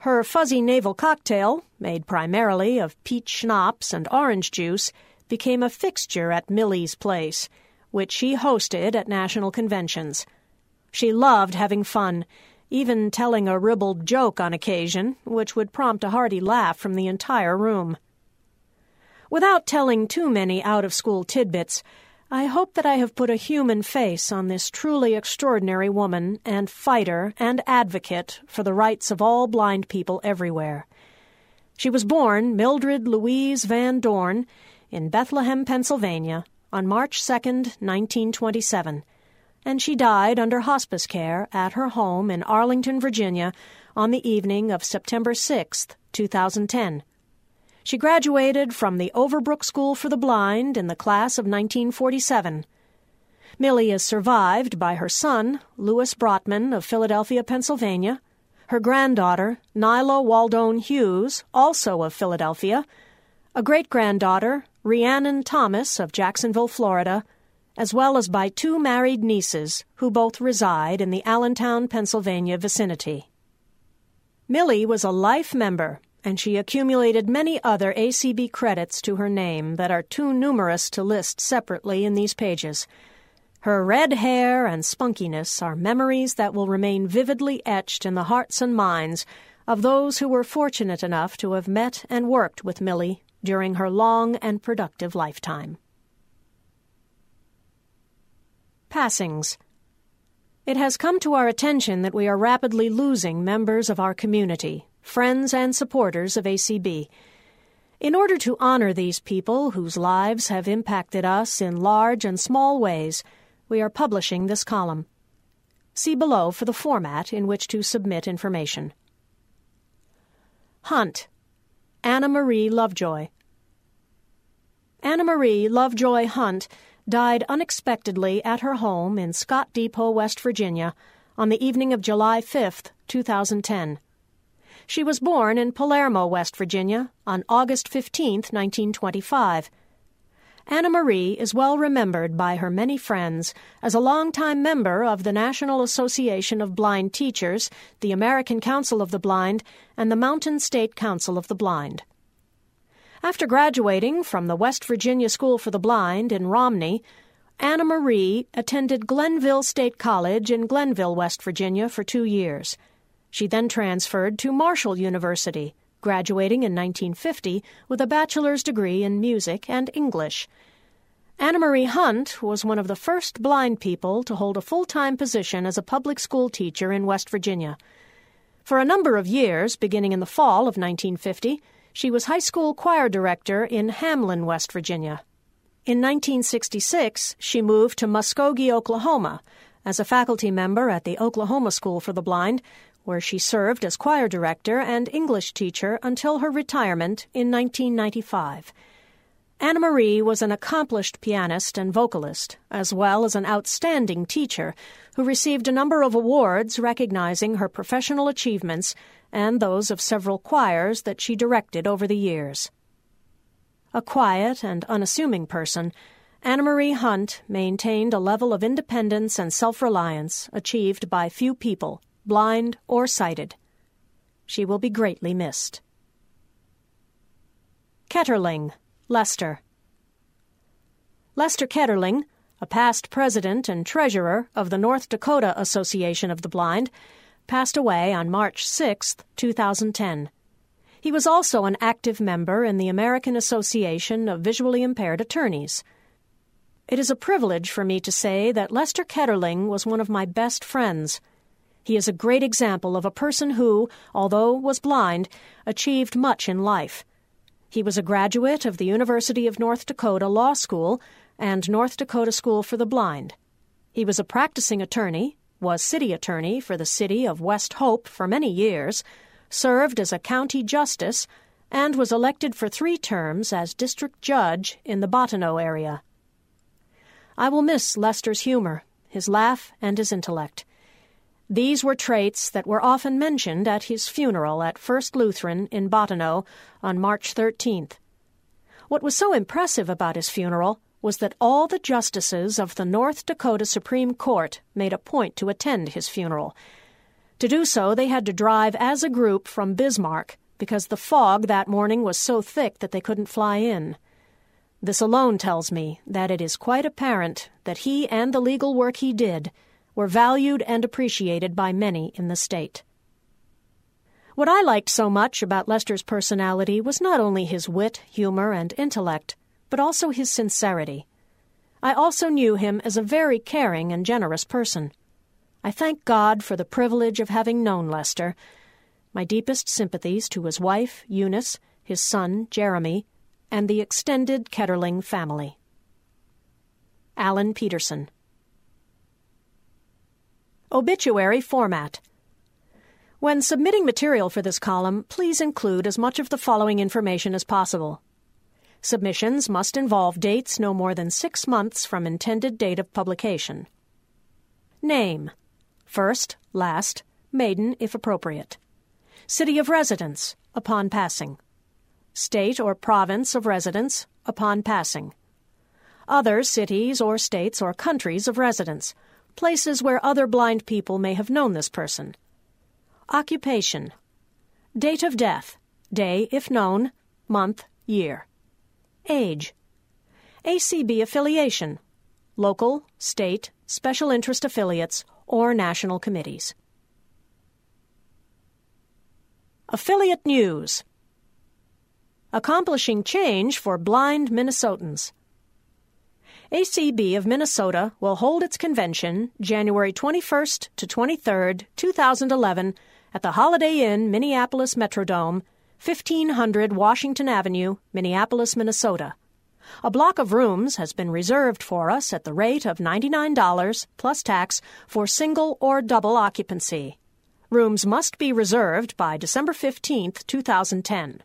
her fuzzy navel cocktail, made primarily of peach schnapps and orange juice, became a fixture at Millie's Place, which she hosted at national conventions. She loved having fun, even telling a ribald joke on occasion, which would prompt a hearty laugh from the entire room. Without telling too many out-of-school tidbits, I hope that I have put a human face on this truly extraordinary woman and fighter and advocate for the rights of all blind people everywhere. She was born Mildred Louise Van Dorn in Bethlehem, Pennsylvania, on March 2, 1927, and she died under hospice care at her home in Arlington, Virginia, on the evening of September 6, 2010. She graduated from the Overbrook School for the Blind in the class of 1947. Millie is survived by her son, Louis Brotman of Philadelphia, Pennsylvania, her granddaughter, Nyla Waldone Hughes, also of Philadelphia, a great-granddaughter, Rhiannon Thomas of Jacksonville, Florida, as well as by two married nieces who both reside in the Allentown, Pennsylvania vicinity. Millie was a life member, and she accumulated many other ACB credits to her name that are too numerous to list separately in these pages. Her red hair and spunkiness are memories that will remain vividly etched in the hearts and minds of those who were fortunate enough to have met and worked with Millie during her long and productive lifetime. Passings. It has come to our attention that we are rapidly losing members of our community, friends and supporters of ACB. In order to honor these people whose lives have impacted us in large and small ways, we are publishing this column. See below for the format in which to submit information. Hunt, Anna Marie Lovejoy. Anna Marie Lovejoy Hunt died unexpectedly at her home in Scott Depot, West Virginia, on the evening of July 5, 2010. She was born in Palermo, West Virginia, on August 15, 1925. Anna Marie is well remembered by her many friends as a longtime member of the National Association of Blind Teachers, the American Council of the Blind, and the Mountain State Council of the Blind. After graduating from the West Virginia School for the Blind in Romney, Anna Marie attended Glenville State College in Glenville, West Virginia, for 2 years. She then transferred to Marshall University, graduating in 1950 with a bachelor's degree in music and English. Anna Marie Hunt was one of the first blind people to hold a full-time position as a public school teacher in West Virginia. For a number of years, beginning in the fall of 1950, she was high school choir director in Hamlin, West Virginia. In 1966, she moved to Muskogee, Oklahoma, as a faculty member at the Oklahoma School for the Blind, where she served as choir director and English teacher until her retirement in 1995. Anna Marie was an accomplished pianist and vocalist, as well as an outstanding teacher who received a number of awards recognizing her professional achievements and those of several choirs that she directed over the years. A quiet and unassuming person, Anna Marie Hunt maintained a level of independence and self-reliance achieved by few people, blind or sighted. She will be greatly missed. Ketterling, Lester. Lester Ketterling, a past president and treasurer of the North Dakota Association of the Blind, passed away on March 6, 2010. He was also an active member in the American Association of Visually Impaired Attorneys. It is a privilege for me to say that Lester Ketterling was one of my best friends. He is a great example of a person who, although was blind, achieved much in life. He was a graduate of the University of North Dakota Law School and North Dakota School for the Blind. He was a practicing attorney, was city attorney for the city of Westhope for many years, served as a county justice, and was elected for 3 terms as district judge in the Bottineau area. I will miss Lester's humor, his laugh, and his intellect. These were traits that were often mentioned at his funeral at First Lutheran in Bottineau on March 13th. What was so impressive about his funeral was that all the justices of the North Dakota Supreme Court made a point to attend his funeral. To do so, they had to drive as a group from Bismarck because the fog that morning was so thick that they couldn't fly in. This alone tells me that it is quite apparent that he and the legal work he did were valued and appreciated by many in the state. What I liked so much about Lester's personality was not only his wit, humor, and intellect, but also his sincerity. I also knew him as a very caring and generous person. I thank God for the privilege of having known Lester. My deepest sympathies to his wife, Eunice, his son, Jeremy, and the extended Ketterling family. Alan Peterson. Obituary format. When submitting material for this column, please include as much of the following information as possible. Submissions must involve dates no more than 6 months from intended date of publication. Name: first, last, maiden if appropriate. City of residence, upon passing. State or province of residence, upon passing. Other cities or states or countries of residence, places where other blind people may have known this person. Occupation. Date of death, day if known, month, year. Age. ACB affiliation, local, state, special interest affiliates, or national committees. Affiliate news. Accomplishing change for blind Minnesotans. ACB of Minnesota will hold its convention January 21st to 23rd, 2011 at the Holiday Inn Minneapolis Metrodome, 1500 Washington Avenue, Minneapolis, Minnesota. A block of rooms has been reserved for us at the rate of $99 plus tax for single or double occupancy. Rooms must be reserved by December 15th, 2010.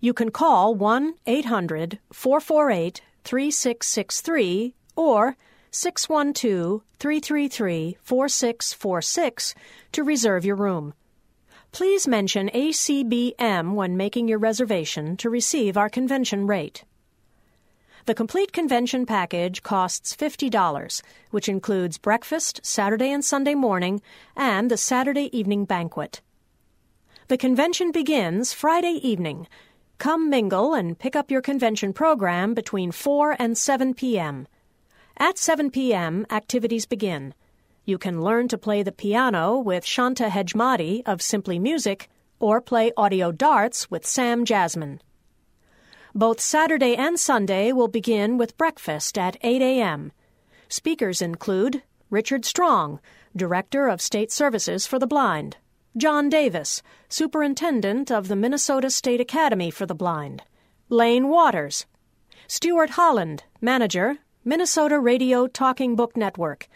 You can call 1-800-448-3663 or 612-333-4646 to reserve your room. Please mention ACBM when making your reservation to receive our convention rate. The complete convention package costs $50, which includes breakfast Saturday and Sunday morning and the Saturday evening banquet. The convention begins Friday evening. Come mingle and pick up your convention program between 4 and 7 p.m. At 7 p.m., activities begin. You can learn to play the piano with Shanta Hejmadi of Simply Music or play audio darts with Sam Jasmine. Both Saturday and Sunday will begin with breakfast at 8 a.m. Speakers include Richard Strong, Director of State Services for the Blind, John Davis, Superintendent of the Minnesota State Academy for the Blind, Lane Waters, Stuart Holland, Manager, Minnesota Radio Talking Book Network,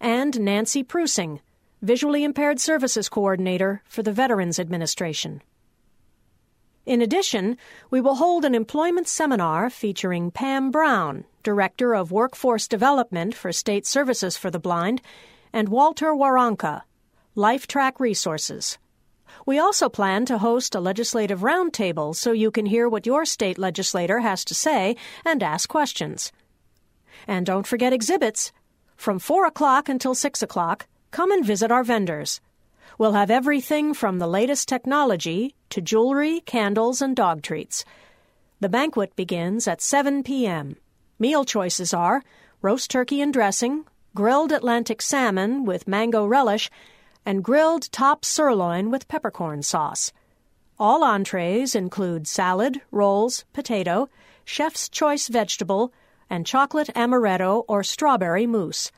and Nancy Prusing, Visually Impaired Services Coordinator for the Veterans Administration. In addition, we will hold an employment seminar featuring Pam Brown, Director of Workforce Development for State Services for the Blind, and Walter Waronka, LifeTrack Resources. We also plan to host a legislative roundtable so you can hear what your state legislator has to say and ask questions. And don't forget exhibits. From 4 o'clock until 6 o'clock, come and visit our vendors. We'll have everything from the latest technology to jewelry, candles, and dog treats. The banquet begins at 7 p.m. Meal choices are roast turkey and dressing, grilled Atlantic salmon with mango relish, and grilled top sirloin with peppercorn sauce. All entrees include salad, rolls, potato, chef's choice vegetable, and chocolate amaretto or strawberry mousse.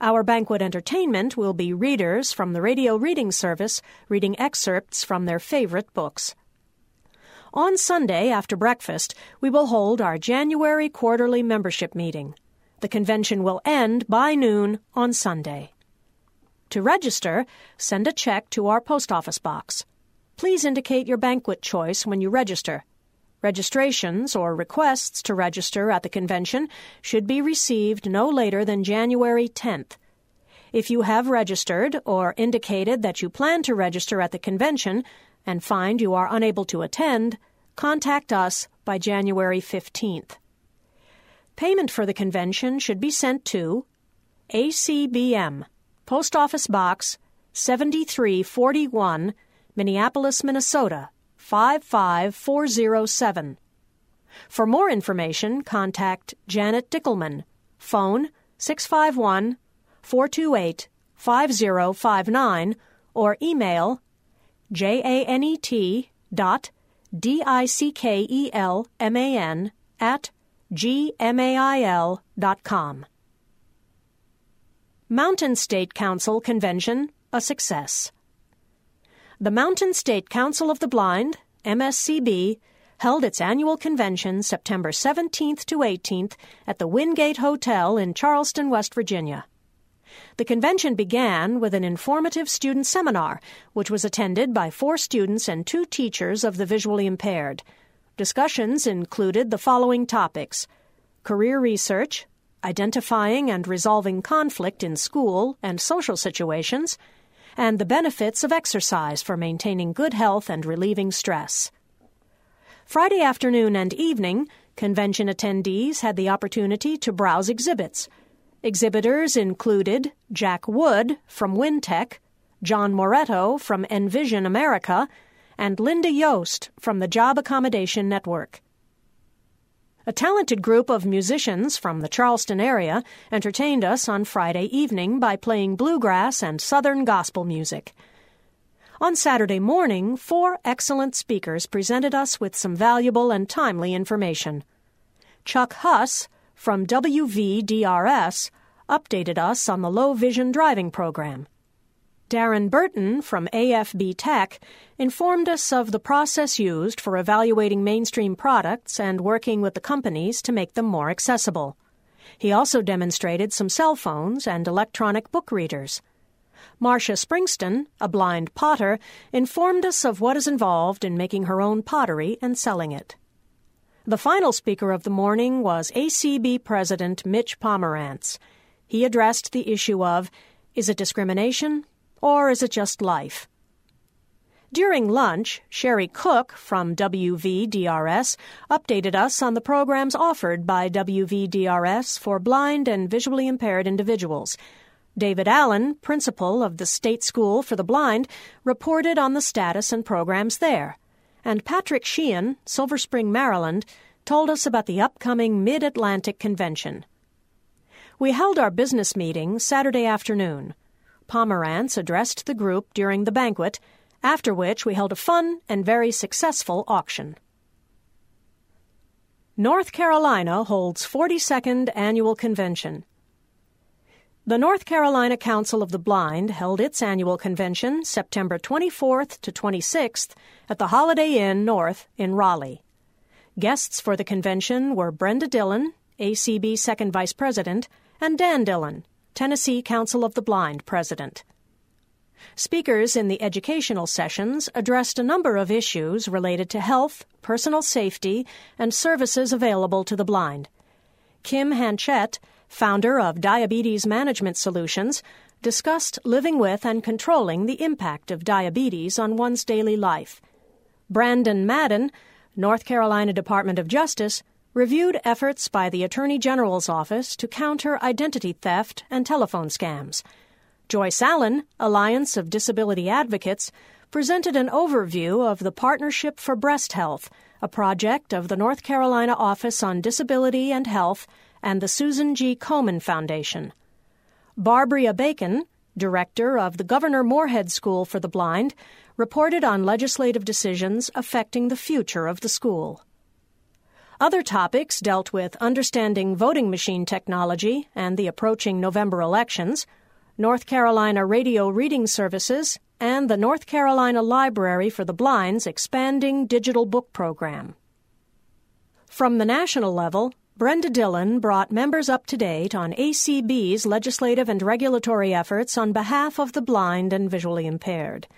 Our banquet entertainment will be readers from the radio reading service reading excerpts from their favorite books. On Sunday after breakfast, we will hold our January quarterly membership meeting. The convention will end by noon on Sunday. To register, send a check to our post office box. Please indicate your banquet choice when you register. Registrations or requests to register at the convention should be received no later than January 10th. If you have registered or indicated that you plan to register at the convention and find you are unable to attend, contact us by January 15th. Payment for the convention should be sent to ACBM, Post Office Box 7341, Minneapolis, Minnesota, 55407. For more information, contact Janet Dickelman, phone 651-428-5059 or email janet.dickelman@gmail.com. Mountain State Council Convention, a success. The Mountain State Council of the Blind, MSCB, held its annual convention September 17th to 18th at the Wingate Hotel in Charleston, West Virginia. The convention began with an informative student seminar, which was attended by 4 students and 2 teachers of the visually impaired. Discussions included the following topics: career research, identifying and resolving conflict in school and social situations, and the benefits of exercise for maintaining good health and relieving stress. Friday afternoon and evening, convention attendees had the opportunity to browse exhibits. Exhibitors included Jack Wood from WinTech, John Moretto from Envision America, and Linda Yost from the Job Accommodation Network. A talented group of musicians from the Charleston area entertained us on Friday evening by playing bluegrass and southern gospel music. On Saturday morning, 4 excellent speakers presented us with some valuable and timely information. Chuck Huss from WVDRS updated us on the low vision driving program. Darren Burton from AFB Tech informed us of the process used for evaluating mainstream products and working with the companies to make them more accessible. He also demonstrated some cell phones and electronic book readers. Marcia Springston, a blind potter, informed us of what is involved in making her own pottery and selling it. The final speaker of the morning was ACB President Mitch Pomerantz. He addressed the issue of, is it discrimination? Or is it just life? During lunch, Sherry Cook from WVDRS updated us on the programs offered by WVDRS for blind and visually impaired individuals. David Allen, principal of the State School for the Blind, reported on the status and programs there. And Patrick Sheehan, Silver Spring, Maryland, told us about the upcoming Mid-Atlantic Convention. We held our business meeting Saturday afternoon. Pomerantz addressed the group during the banquet, after which we held a fun and very successful auction. North Carolina holds 42nd Annual Convention. The North Carolina Council of the Blind held its annual convention September 24th to 26th at the Holiday Inn North in Raleigh. Guests for the convention were Brenda Dillon, ACB Second Vice President, and Dan Dillon, Tennessee Council of the Blind President. Speakers in the educational sessions addressed a number of issues related to health, personal safety, and services available to the blind. Kim Hanchett, founder of Diabetes Management Solutions, discussed living with and controlling the impact of diabetes on one's daily life. Brandon Madden, North Carolina Department of Justice, reviewed efforts by the Attorney General's Office to counter identity theft and telephone scams. Joyce Allen, Alliance of Disability Advocates, presented an overview of the Partnership for Breast Health, a project of the North Carolina Office on Disability and Health and the Susan G. Komen Foundation. Barbara Bacon, director of the Governor Moorhead School for the Blind, reported on legislative decisions affecting the future of the school. Other topics dealt with understanding voting machine technology and the approaching November elections, North Carolina radio reading services, and the North Carolina Library for the Blind's expanding digital book program. From the national level, Brenda Dillon brought members up to date on ACB's legislative and regulatory efforts on behalf of the blind and visually impaired.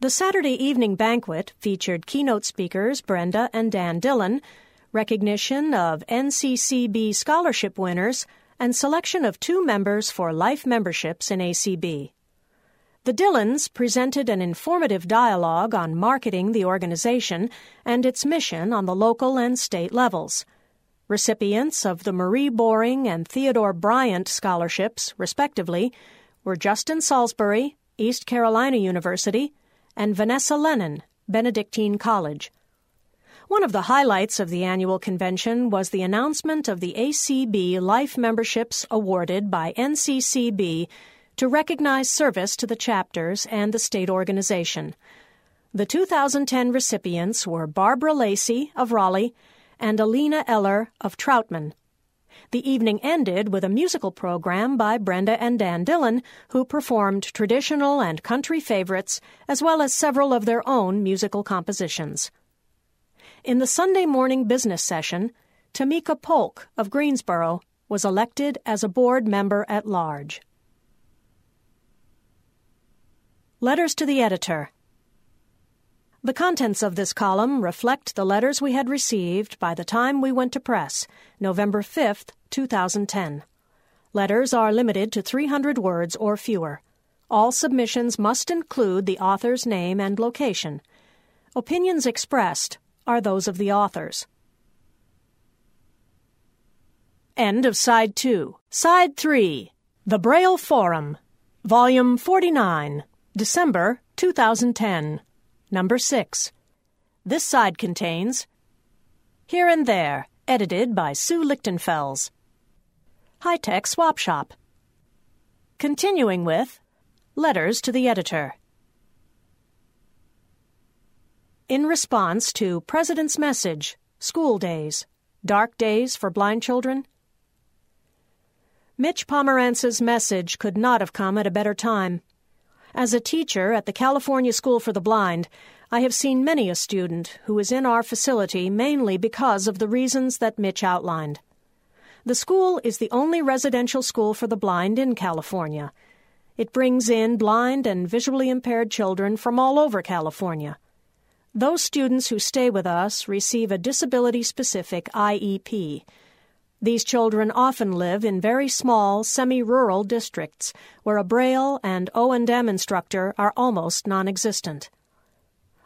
The Saturday evening banquet featured keynote speakers Brenda and Dan Dillon, recognition of NCCB scholarship winners, and selection of 2 members for life memberships in ACB. The Dillons presented an informative dialogue on marketing the organization and its mission on the local and state levels. Recipients of the Marie Boring and Theodore Bryant scholarships, respectively, were Justin Salisbury, East Carolina University, and Vanessa Lennon, Benedictine College. One of the highlights of the annual convention was the announcement of the ACB Life Memberships awarded by NCCB to recognize service to the chapters and the state organization. The 2010 recipients were Barbara Lacey of Raleigh and Alina Eller of Troutman. The evening ended with a musical program by Brenda and Dan Dillon, who performed traditional and country favorites, as well as several of their own musical compositions. In the Sunday morning business session, Tamika Polk of Greensboro was elected as a board member at large. Letters to the Editor. The contents of this column reflect the letters we had received by the time we went to press, November 5, 2010. Letters are limited to 300 words or fewer. All submissions must include the author's name and location. Opinions expressed are those of the authors. End of Side 2. Side 3. The Braille Forum. Volume 49. December 2010. Number 6. This side contains Here and There, edited by Sue Lichtenfels. High-Tech Swap Shop. Continuing with Letters to the Editor. In response to President's Message, School Days, Dark Days for Blind Children. Mitch Pomerantz's message could not have come at a better time. As a teacher at the California School for the Blind, I have seen many a student who is in our facility mainly because of the reasons that Mitch outlined. The school is the only residential school for the blind in California. It brings in blind and visually impaired children from all over California. Those students who stay with us receive a disability-specific IEP. These children often live in very small, semi-rural districts where a Braille and O&M instructor are almost non-existent.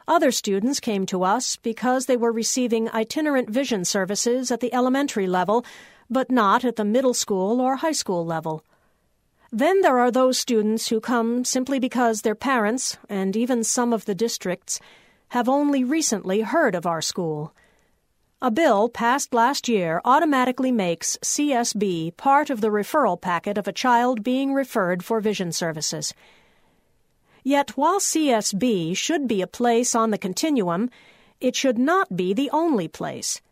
Other students came to us because they were receiving itinerant vision services at the elementary level, but not at the middle school or high school level. Then there are those students who come simply because their parents, and even some of the districts, have only recently heard of our school. A bill passed last year automatically makes CSB part of the referral packet of a child being referred for vision services. Yet while CSB should be a place on the continuum, it should not be the only place.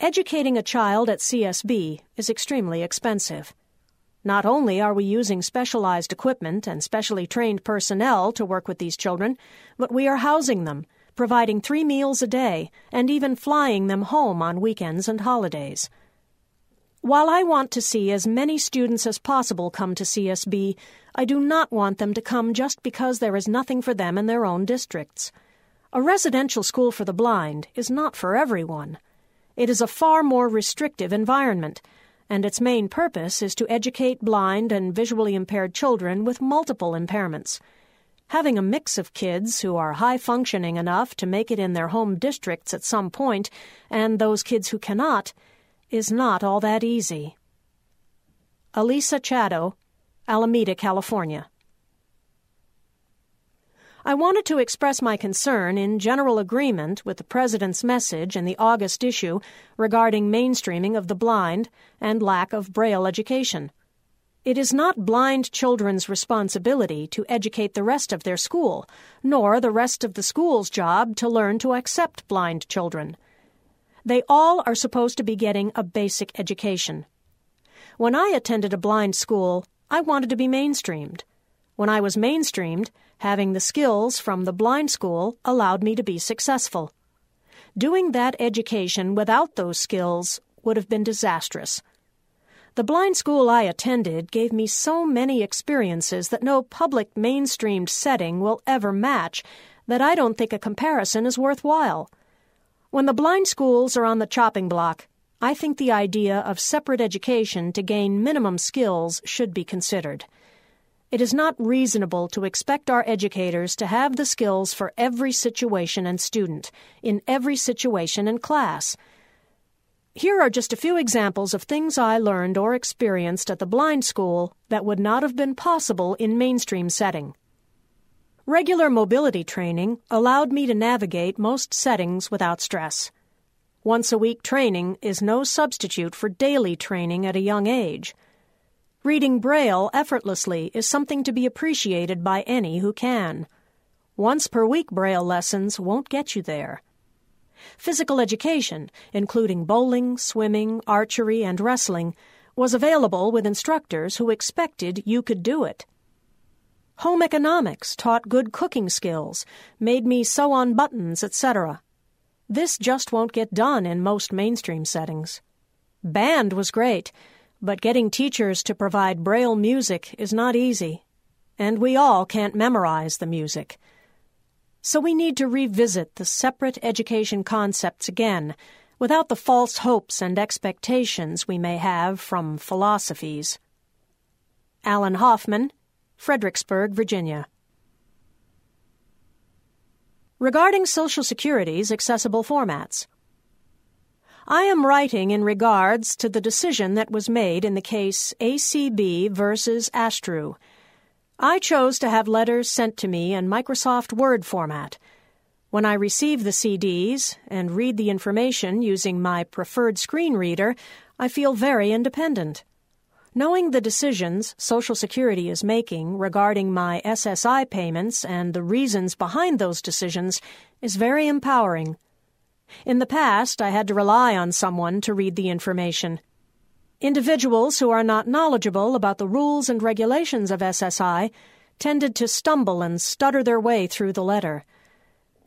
Educating a child at CSB is extremely expensive. Not only are we using specialized equipment and specially trained personnel to work with these children, but we are housing them, providing 3 meals a day, and even flying them home on weekends and holidays. While I want to see as many students as possible come to CSB, I do not want them to come just because there is nothing for them in their own districts. A residential school for the blind is not for everyone. It is a far more restrictive environment, and its main purpose is to educate blind and visually impaired children with multiple impairments. Having a mix of kids who are high-functioning enough to make it in their home districts at some point, and those kids who cannot, is not all that easy. Elisa Chaddo, Alameda, California. I wanted to express my concern in general agreement with the President's message in the August issue regarding mainstreaming of the blind and lack of Braille education. It is not blind children's responsibility to educate the rest of their school, nor the rest of the school's job to learn to accept blind children. They all are supposed to be getting a basic education. When I attended a blind school, I wanted to be mainstreamed. When I was mainstreamed, having the skills from the blind school allowed me to be successful. Doing that education without those skills would have been disastrous. The blind school I attended gave me so many experiences that no public mainstreamed setting will ever match that I don't think a comparison is worthwhile. When the blind schools are on the chopping block, I think the idea of separate education to gain minimum skills should be considered. It is not reasonable to expect our educators to have the skills for every situation and student, in every situation and class. Here are just a few examples of things I learned or experienced at the blind school that would not have been possible in mainstream setting. Regular mobility training allowed me to navigate most settings without stress. Once-a-week training is no substitute for daily training at a young age. Reading Braille effortlessly is something to be appreciated by any who can. Once-per-week Braille lessons won't get you there. Physical education, including bowling, swimming, archery, and wrestling, was available with instructors who expected you could do it. Home economics taught good cooking skills, made me sew on buttons, etc. This just won't get done in most mainstream settings. Band was great, but getting teachers to provide Braille music is not easy, and we all can't memorize the music. So we need to revisit the separate education concepts again, without the false hopes and expectations we may have from philosophies. Alan Hoffman, Fredericksburg, Virginia. Regarding Social Security's accessible formats, I am writing in regards to the decision that was made in the case ACB versus Astru. I chose to have letters sent to me in Microsoft Word format. When I receive the CDs and read the information using my preferred screen reader, I feel very independent. Knowing the decisions Social Security is making regarding my SSI payments and the reasons behind those decisions is very empowering. In the past, I had to rely on someone to read the information. Individuals who are not knowledgeable about the rules and regulations of SSI tended to stumble and stutter their way through the letter.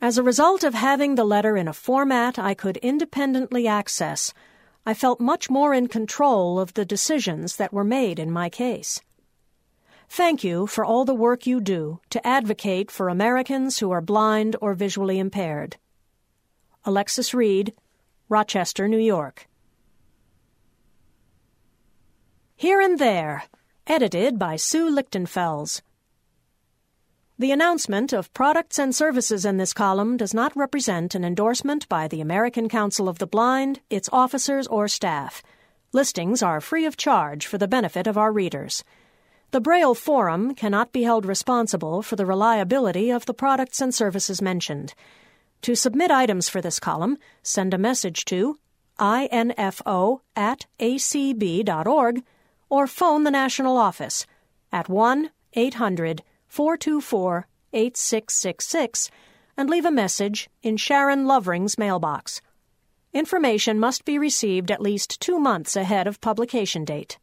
As a result of having the letter in a format I could independently access, I felt much more in control of the decisions that were made in my case. Thank you for all the work you do to advocate for Americans who are blind or visually impaired. Alexis Reed, Rochester, New York. Here and There, edited by Sue Lichtenfels. The announcement of products and services in this column does not represent an endorsement by the American Council of the Blind, its officers, or staff. Listings are free of charge for the benefit of our readers. The Braille Forum cannot be held responsible for the reliability of the products and services mentioned. To submit items for this column, send a message to info@acb.org or phone the National Office at 1-800-424-8666 and leave a message in Sharon Lovering's mailbox. Information must be received at least 2 months ahead of publication date.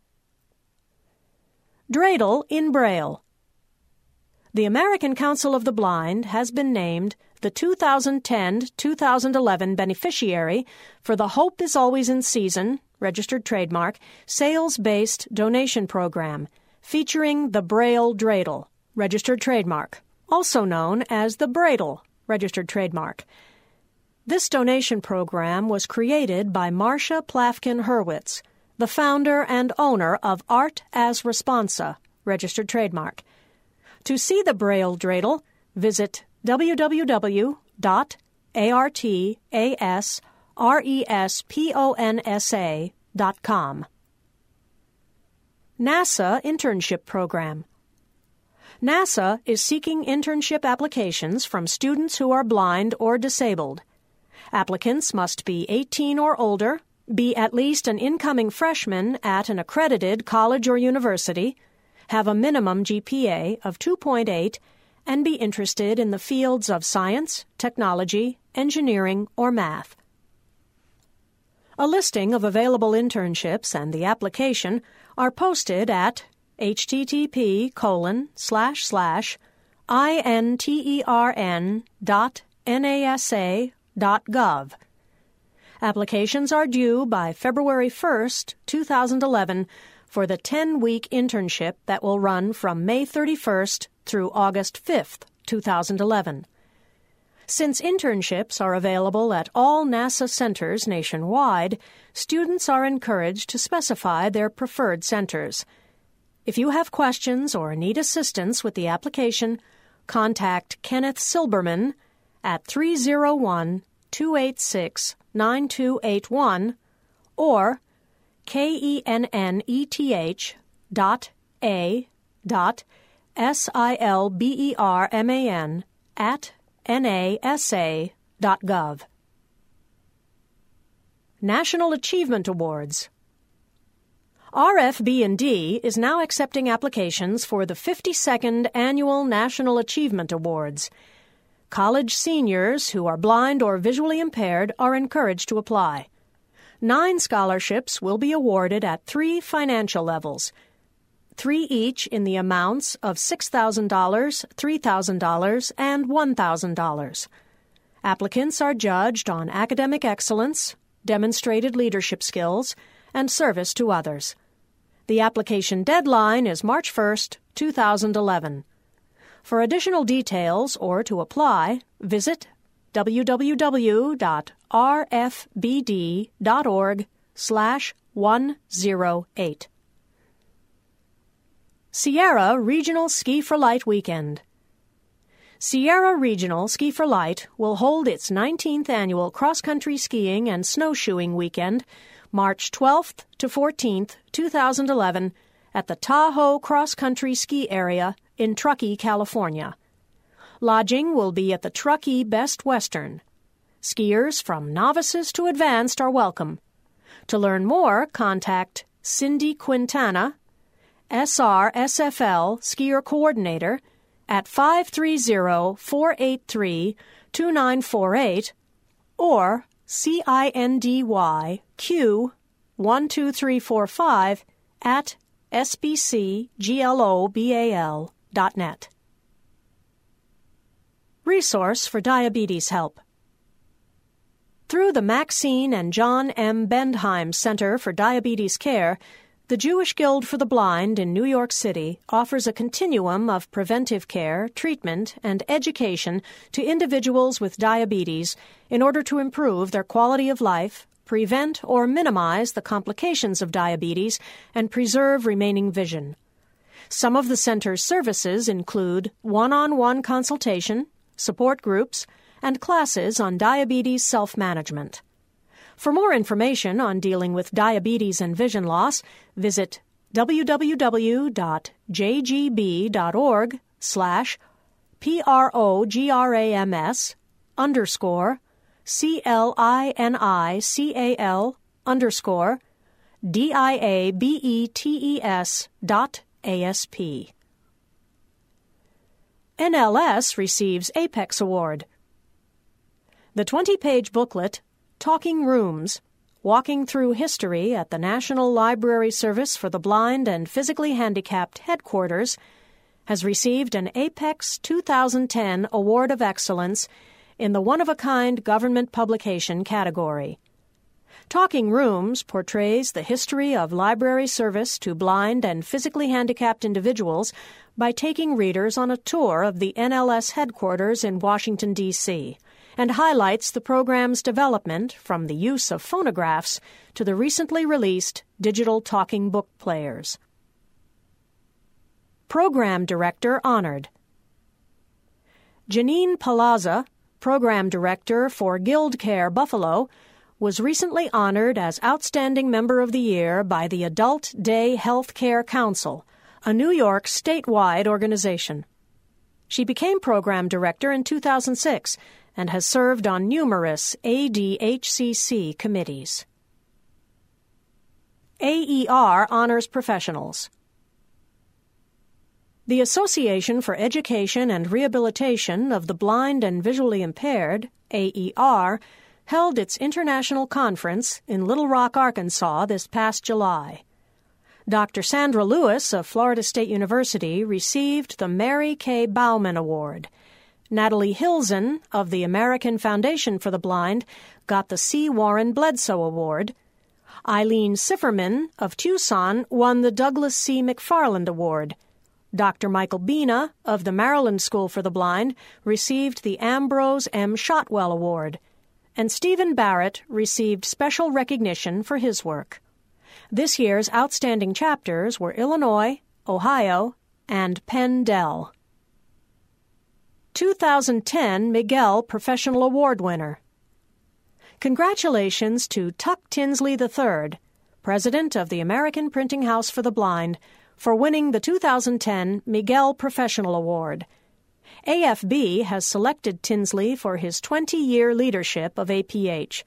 Dreidel in Braille. The American Council of the Blind has been named the 2010-2011 beneficiary for the Hope is Always in Season, registered trademark, sales-based donation program featuring the Braille Dreidel, registered trademark, also known as the Braidel, registered trademark. This donation program was created by Marcia Plafkin-Hurwitz, the founder and owner of Art as Responsa, registered trademark. To see the Braille Dreidel, visit www.artasresponsa.com. NASA Internship Program. NASA is seeking internship applications from students who are blind or disabled. Applicants must be 18 or older, be at least an incoming freshman at an accredited college or university, have a minimum GPA of 2.8, and be interested in the fields of science, technology, engineering, or math. A listing of available internships and the application are posted at http://intern.nasa.gov. Applications are due by February 1, 2011, for the 10-week internship that will run from May 31st through August 5, 2011. Since internships are available at all NASA centers nationwide, students are encouraged to specify their preferred centers. If you have questions or need assistance with the application, contact Kenneth Silberman at 301-286-9281 or kenneth.a.silberman@nasa.gov. National Achievement Awards. RFB&D is now accepting applications for the 52nd Annual National Achievement Awards. College seniors who are blind or visually impaired are encouraged to apply. 9 scholarships will be awarded at 3 financial levels, 3 each in the amounts of $6,000, $3,000, and $1,000. Applicants are judged on academic excellence, demonstrated leadership skills, and service to others. The application deadline is March 1, 2011. For additional details or to apply, visit www.rfbd.org/108. Sierra Regional Ski for Light Weekend. Sierra Regional Ski for Light will hold its 19th annual cross-country skiing and snowshoeing weekend, March 12th to 14th, 2011, at the Tahoe Cross-Country Ski Area in Truckee, California. Lodging will be at the Truckee Best Western. Skiers from novices to advanced are welcome. To learn more, contact Cindy Quintana, SRSFL Skier Coordinator, at 530-483-2948 or CINDYQ12345 at sbcglobal.net. Resource for Diabetes Help. Through the Maxine and John M. Bendheim Center for Diabetes Care, the Jewish Guild for the Blind in New York City offers a continuum of preventive care, treatment, and education to individuals with diabetes in order to improve their quality of life, prevent or minimize the complications of diabetes, and preserve remaining vision. Some of the center's services include one-on-one consultation, support groups, and classes on diabetes self-management. For more information on dealing with diabetes and vision loss, visit www.programs/CLINICAL_DIABETES.ASP. NLS receives Apex Award. The 20-page booklet, Talking Rooms, Walking Through History at the National Library Service for the Blind and Physically Handicapped Headquarters, has received an Apex 2010 Award of Excellence in the One-of-a-Kind Government Publication category. Talking Rooms portrays the history of library service to blind and physically handicapped individuals by taking readers on a tour of the NLS headquarters in Washington, D.C., and highlights the program's development from the use of phonographs to the recently released digital talking book players. Program Director Honored. Janine Palazza, Program Director for Guild Care Buffalo, was recently honored as Outstanding Member of the Year by the Adult Day Health Care Council, a New York statewide organization. She became Program Director in 2006 and has served on numerous ADHCC committees. AER honors professionals. The Association for Education and Rehabilitation of the Blind and Visually Impaired, AER, held its international conference in Little Rock, Arkansas this past July. Dr. Sandra Lewis of Florida State University received the Mary K. Bauman Award. Natalie Hilsen of the American Foundation for the Blind got the C. Warren Bledsoe Award. Eileen Sifferman of Tucson won the Douglas C. McFarland Award. Dr. Michael Bina of the Maryland School for the Blind received the Ambrose M. Shotwell Award. And Stephen Barrett received special recognition for his work. This year's outstanding chapters were Illinois, Ohio, and Penn Dell. 2010 Miguel Professional Award winner. Congratulations to Tuck Tinsley III, President of the American Printing House for the Blind, for winning the 2010 Miguel Professional Award. AFB has selected Tinsley for his 20-year leadership of APH.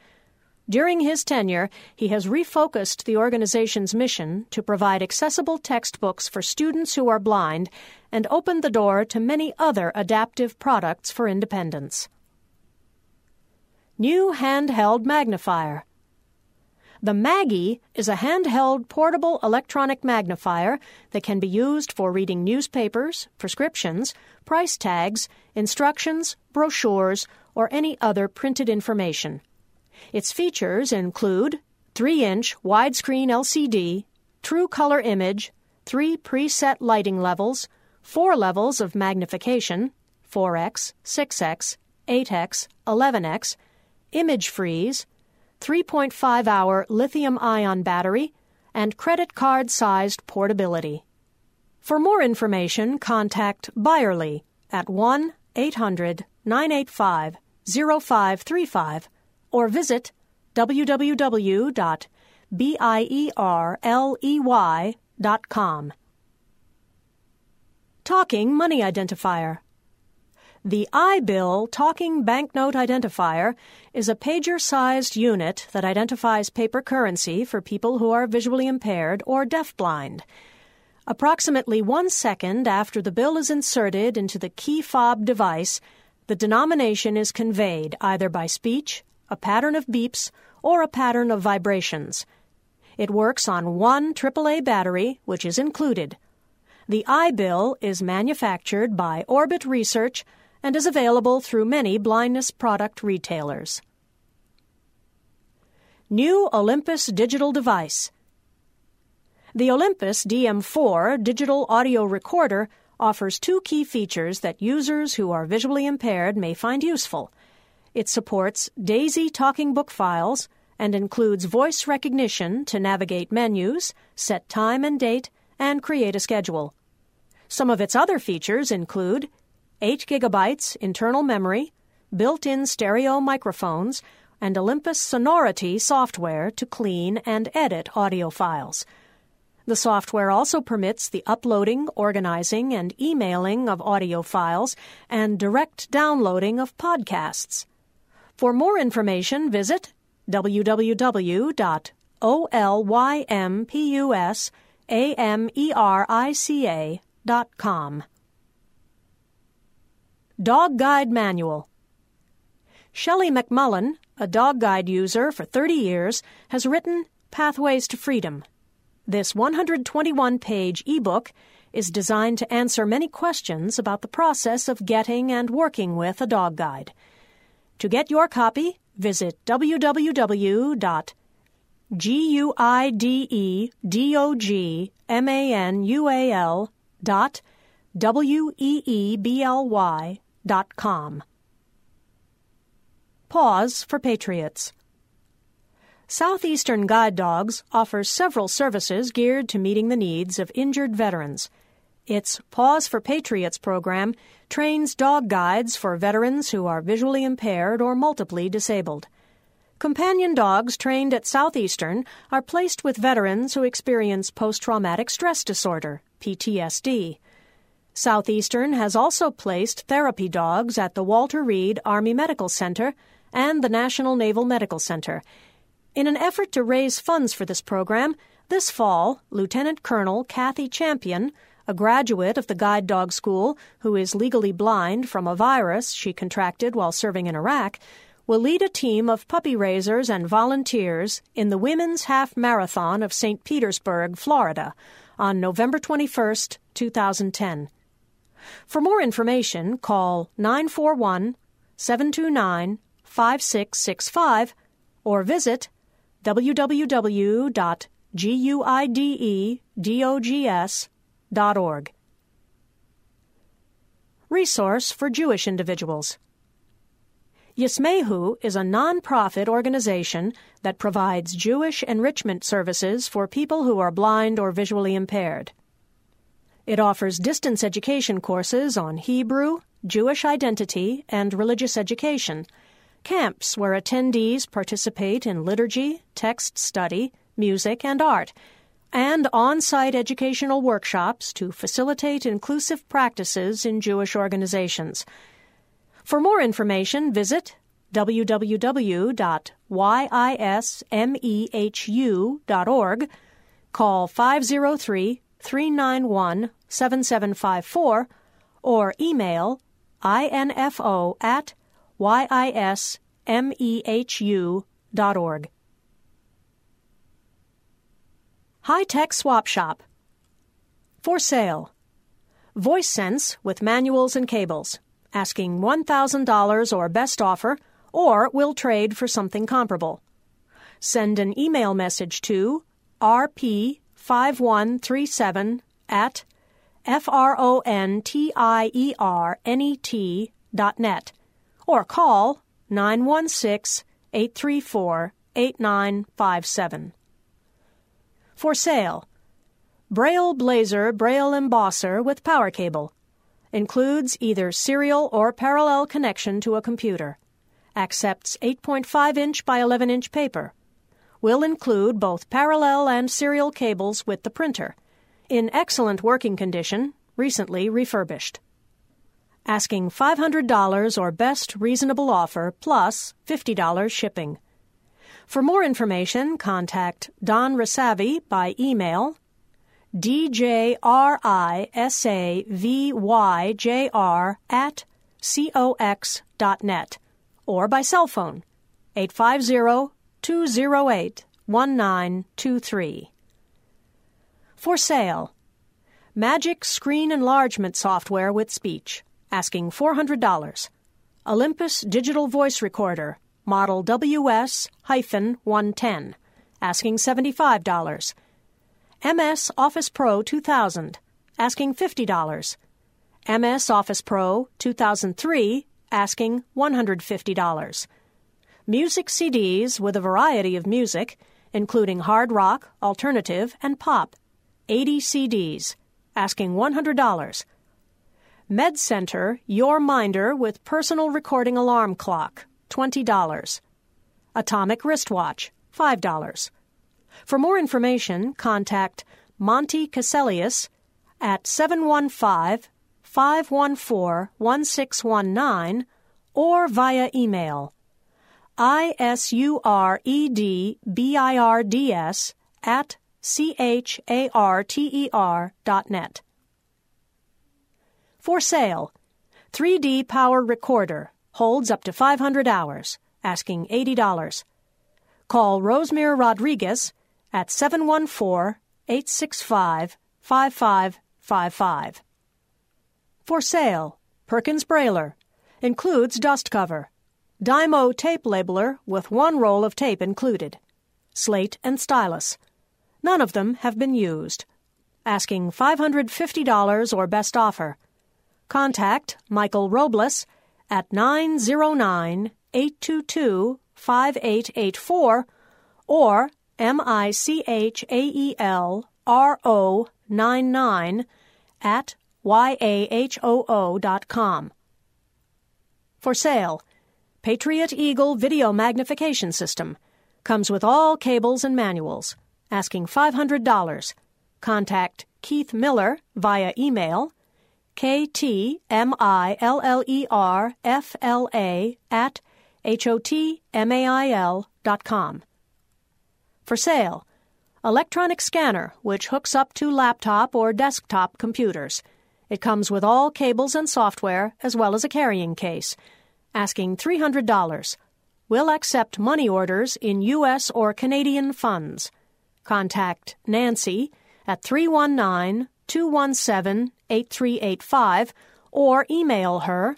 During his tenure, he has refocused the organization's mission to provide accessible textbooks for students who are blind and opened the door to many other adaptive products for independence. New handheld magnifier. The Maggie is a handheld portable electronic magnifier that can be used for reading newspapers, prescriptions, price tags, instructions, brochures, or any other printed information. Its features include 3-inch widescreen LCD, true color image, 3 preset lighting levels, 4 levels of magnification, 4x, 6x, 8x, 11x, image freeze, 3.5-hour lithium-ion battery, and credit card-sized portability. For more information, contact Byerly at 1-800-985-0535 or visit www.bierley.com. Talking Money Identifier. The iBill Talking Banknote Identifier is a pager-sized unit that identifies paper currency for people who are visually impaired or deafblind. Approximately 1 second after the bill is inserted into the key fob device, the denomination is conveyed either by speech, a pattern of beeps, or a pattern of vibrations. It works on 1 AAA battery, which is included. The iBill is manufactured by Orbit Research and is available through many blindness product retailers. New Olympus Digital Device. The Olympus DM4 digital audio recorder offers 2 key features that users who are visually impaired may find useful. It supports DAISY talking book files and includes voice recognition to navigate menus, set time and date, and create a schedule. Some of its other features include 8 gigabytes internal memory, built-in stereo microphones, and Olympus Sonority software to clean and edit audio files. The software also permits the uploading, organizing, and emailing of audio files and direct downloading of podcasts. For more information, visit www.olympusamerica.com. Dog Guide Manual. Shelley McMullen, a dog guide user for 30 years, has written Pathways to Freedom. This 121-page ebook is designed to answer many questions about the process of getting and working with a dog guide. To get your copy, visit www.guidedogmanual.com. Pause for Patriots. Southeastern Guide Dogs offers several services geared to meeting the needs of injured veterans. Its Pause for Patriots program trains dog guides for veterans who are visually impaired or multiply disabled. Companion dogs trained at Southeastern are placed with veterans who experience post-traumatic stress disorder, PTSD. Southeastern has also placed therapy dogs at the Walter Reed Army Medical Center and the National Naval Medical Center. In an effort to raise funds for this program, This fall, Lieutenant Colonel Kathy Champion, a graduate of the guide dog school who is legally blind from a virus she contracted while serving in Iraq, will lead a team of puppy raisers and volunteers in the Women's Half Marathon of St. Petersburg, Florida, on November 21, 2010. For more information, call 941-729-5665 or visit www.guidedogs.org. Resource for Jewish individuals. Yismehu is a nonprofit organization that provides Jewish enrichment services for people who are blind or visually impaired. It offers distance education courses on Hebrew, Jewish identity, and religious education, camps where attendees participate in liturgy, text study, music, and art, and on-site educational workshops to facilitate inclusive practices in Jewish organizations. For more information, visit www.yismehu.org, call 503-391-7754, or email info@yismehu.org. High-tech swap shop. For sale. VoiceSense with manuals and cables, asking $1,000 or best offer, or will trade for something comparable. Send an email message to rp5137@frontiernett.net or call 916-834-8957. For sale. Braille Blazer Braille Embosser with power cable. Includes either serial or parallel connection to a computer. Accepts 8.5-inch by 11-inch paper. Will include both parallel and serial cables with the printer. In excellent working condition, recently refurbished. Asking $500 or best reasonable offer plus $50 shipping. For more information, contact Don Risavy by email djrisavyjr@cox.net or by cell phone 850-208-1923. For sale. Magic Screen Enlargement Software with Speech, asking $400. Olympus Digital Voice Recorder, model WS-110, asking $75. MS Office Pro 2000, asking $50. MS Office Pro 2003, asking $150. Music CDs with a variety of music, including hard rock, alternative, and pop, 80 CDs, asking $100. MedCenter Your Minder with Personal Recording Alarm Clock, $20. Atomic Wristwatch, $5. For more information, contact Monty Caselius at 715-514-1619 or via email isuredbirds@charter.net. For sale. 3D Power Recorder, holds up to 500 hours, asking $80. Call Rosemere Rodriguez at 714-865-5555. For sale. Perkins Brailer, includes dust cover. Dymo tape labeler with one roll of tape included. Slate and stylus. None of them have been used. Asking $550 or best offer. Contact Michael Robles at 909-822-5884 or michaelro99@yahoo.com. For sale. Patriot Eagle Video Magnification System, comes with all cables and manuals, asking $500. Contact Keith Miller via email ktmillerfla@hotmail.com. For sale. electronic scanner, which hooks up to laptop or desktop computers. It comes with all cables and software, as well as a carrying case. Asking $300. Will accept money orders in U.S. or Canadian funds. Contact Nancy at 319-217-8385 or email her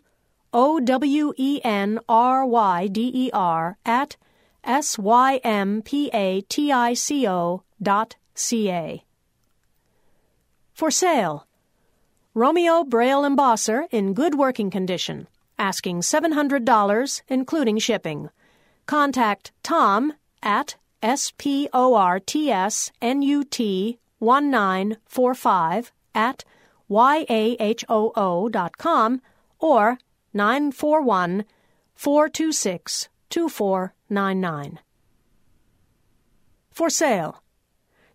owenryder@sympatico.ca. For sale. Romeo Braille Embosser in good working condition, asking $700, including shipping. Contact Tom at sportsnut1945@yahoo.com or 941-426-2499. For sale.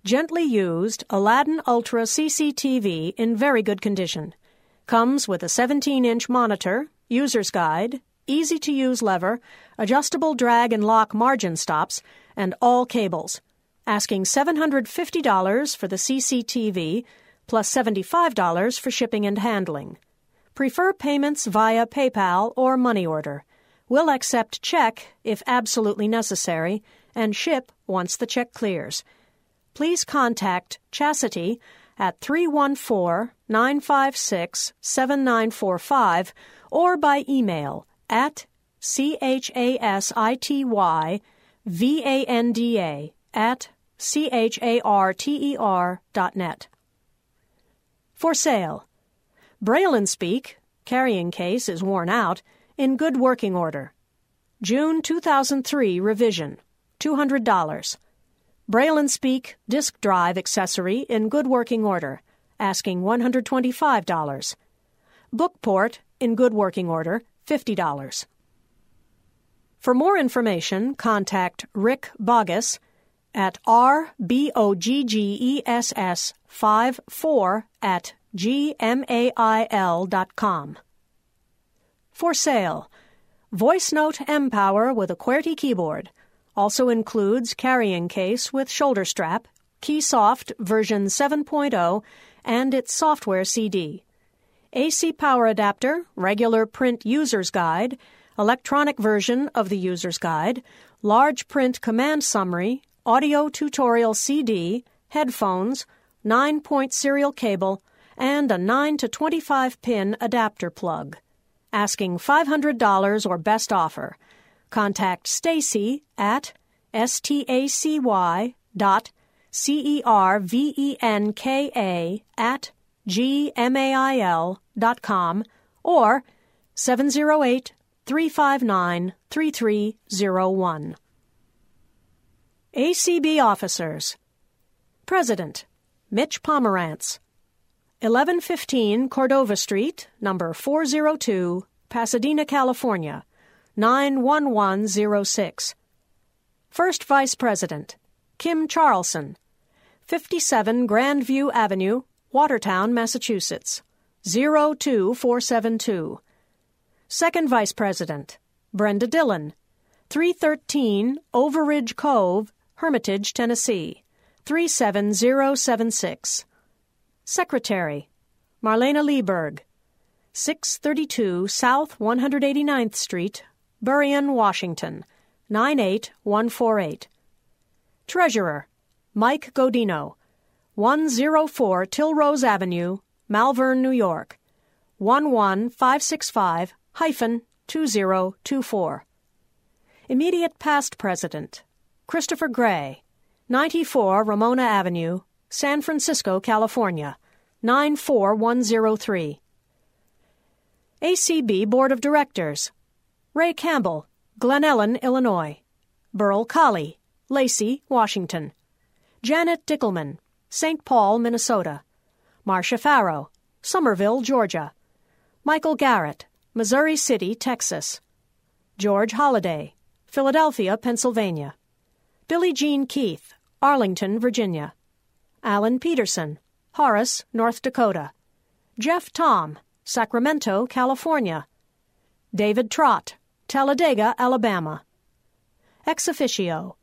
Gently used Aladdin Ultra CCTV in very good condition. Comes with a 17-inch monitor, user's guide, easy-to-use lever, adjustable drag and lock margin stops, and all cables. Asking $750 for the CCTV, plus $75 for shipping and handling. Prefer payments via PayPal or money order. Will accept check if absolutely necessary, and ship once the check clears. Please contact Chastity at 314-956-7945 or by email at chastityvanda@charter.net. For sale. Braille and Speak, carrying case is worn out, in good working order. June 2003 revision, $200. Braille and Speak disk drive accessory in good working order, asking $125. Bookport in good working order, $50. For more information, contact Rick Boggus at rboggess54@gmail.com. For sale, VoiceNote M-Power with a QWERTY keyboard. Also includes carrying case with shoulder strap, KeySoft version 7.0, and its software CD. AC power adapter, regular print user's guide, electronic version of the user's guide, large print command summary, audio tutorial CD, headphones, 9-point serial cable, and a 9 to 25-pin adapter plug. Asking $500 or best offer. Contact Stacy at stacy.cervenka@gmail.com or 708-359-3301. ACB Officers. President, Mitch Pomerantz, 1115 Cordova Street, number 402, Pasadena, California, 91106. First Vice President, Kim Charlson, 57 Grandview Avenue, Watertown, Massachusetts, 02472. Second Vice President, Brenda Dillon, 313 Overridge Cove, Hermitage, Tennessee, 37076. Secretary, Marlena Lieberg, 632 South 189th Street, Burien, Washington, 98148. Treasurer, Mike Godino, 104 Tilrose Avenue, Malvern, New York, 11565-2024. Immediate Past President, Christopher Gray, 94 Ramona Avenue, San Francisco, California, 94103. ACB Board of Directors, Ray Campbell, Glen Ellen, Illinois; Burl Colley, Lacey, Washington; Janet Dickelman, St. Paul, Minnesota; Marcia Farrow, Somerville, Georgia; Michael Garrett, Missouri City, Texas; George Holliday, Philadelphia, Pennsylvania; Billy Jean Keith, Arlington, Virginia; Alan Peterson, Horace, North Dakota; Jeff Tom, Sacramento, California; David Trott, Talladega, Alabama; Ex officio,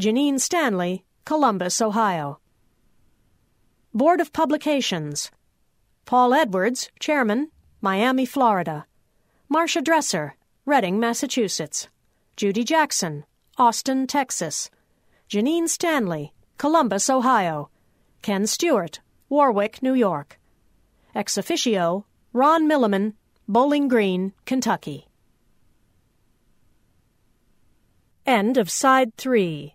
Janine Stanley, Columbus, Ohio. Board of Publications: Paul Edwards, Chairman, Miami, Florida; Marcia Dresser, Reading, Massachusetts; Judy Jackson, Austin, Texas; Janine Stanley, Columbus, Ohio; Ken Stewart, Warwick, New York; ex officio, Ron Milliman, Bowling Green, Kentucky. End of Side 3.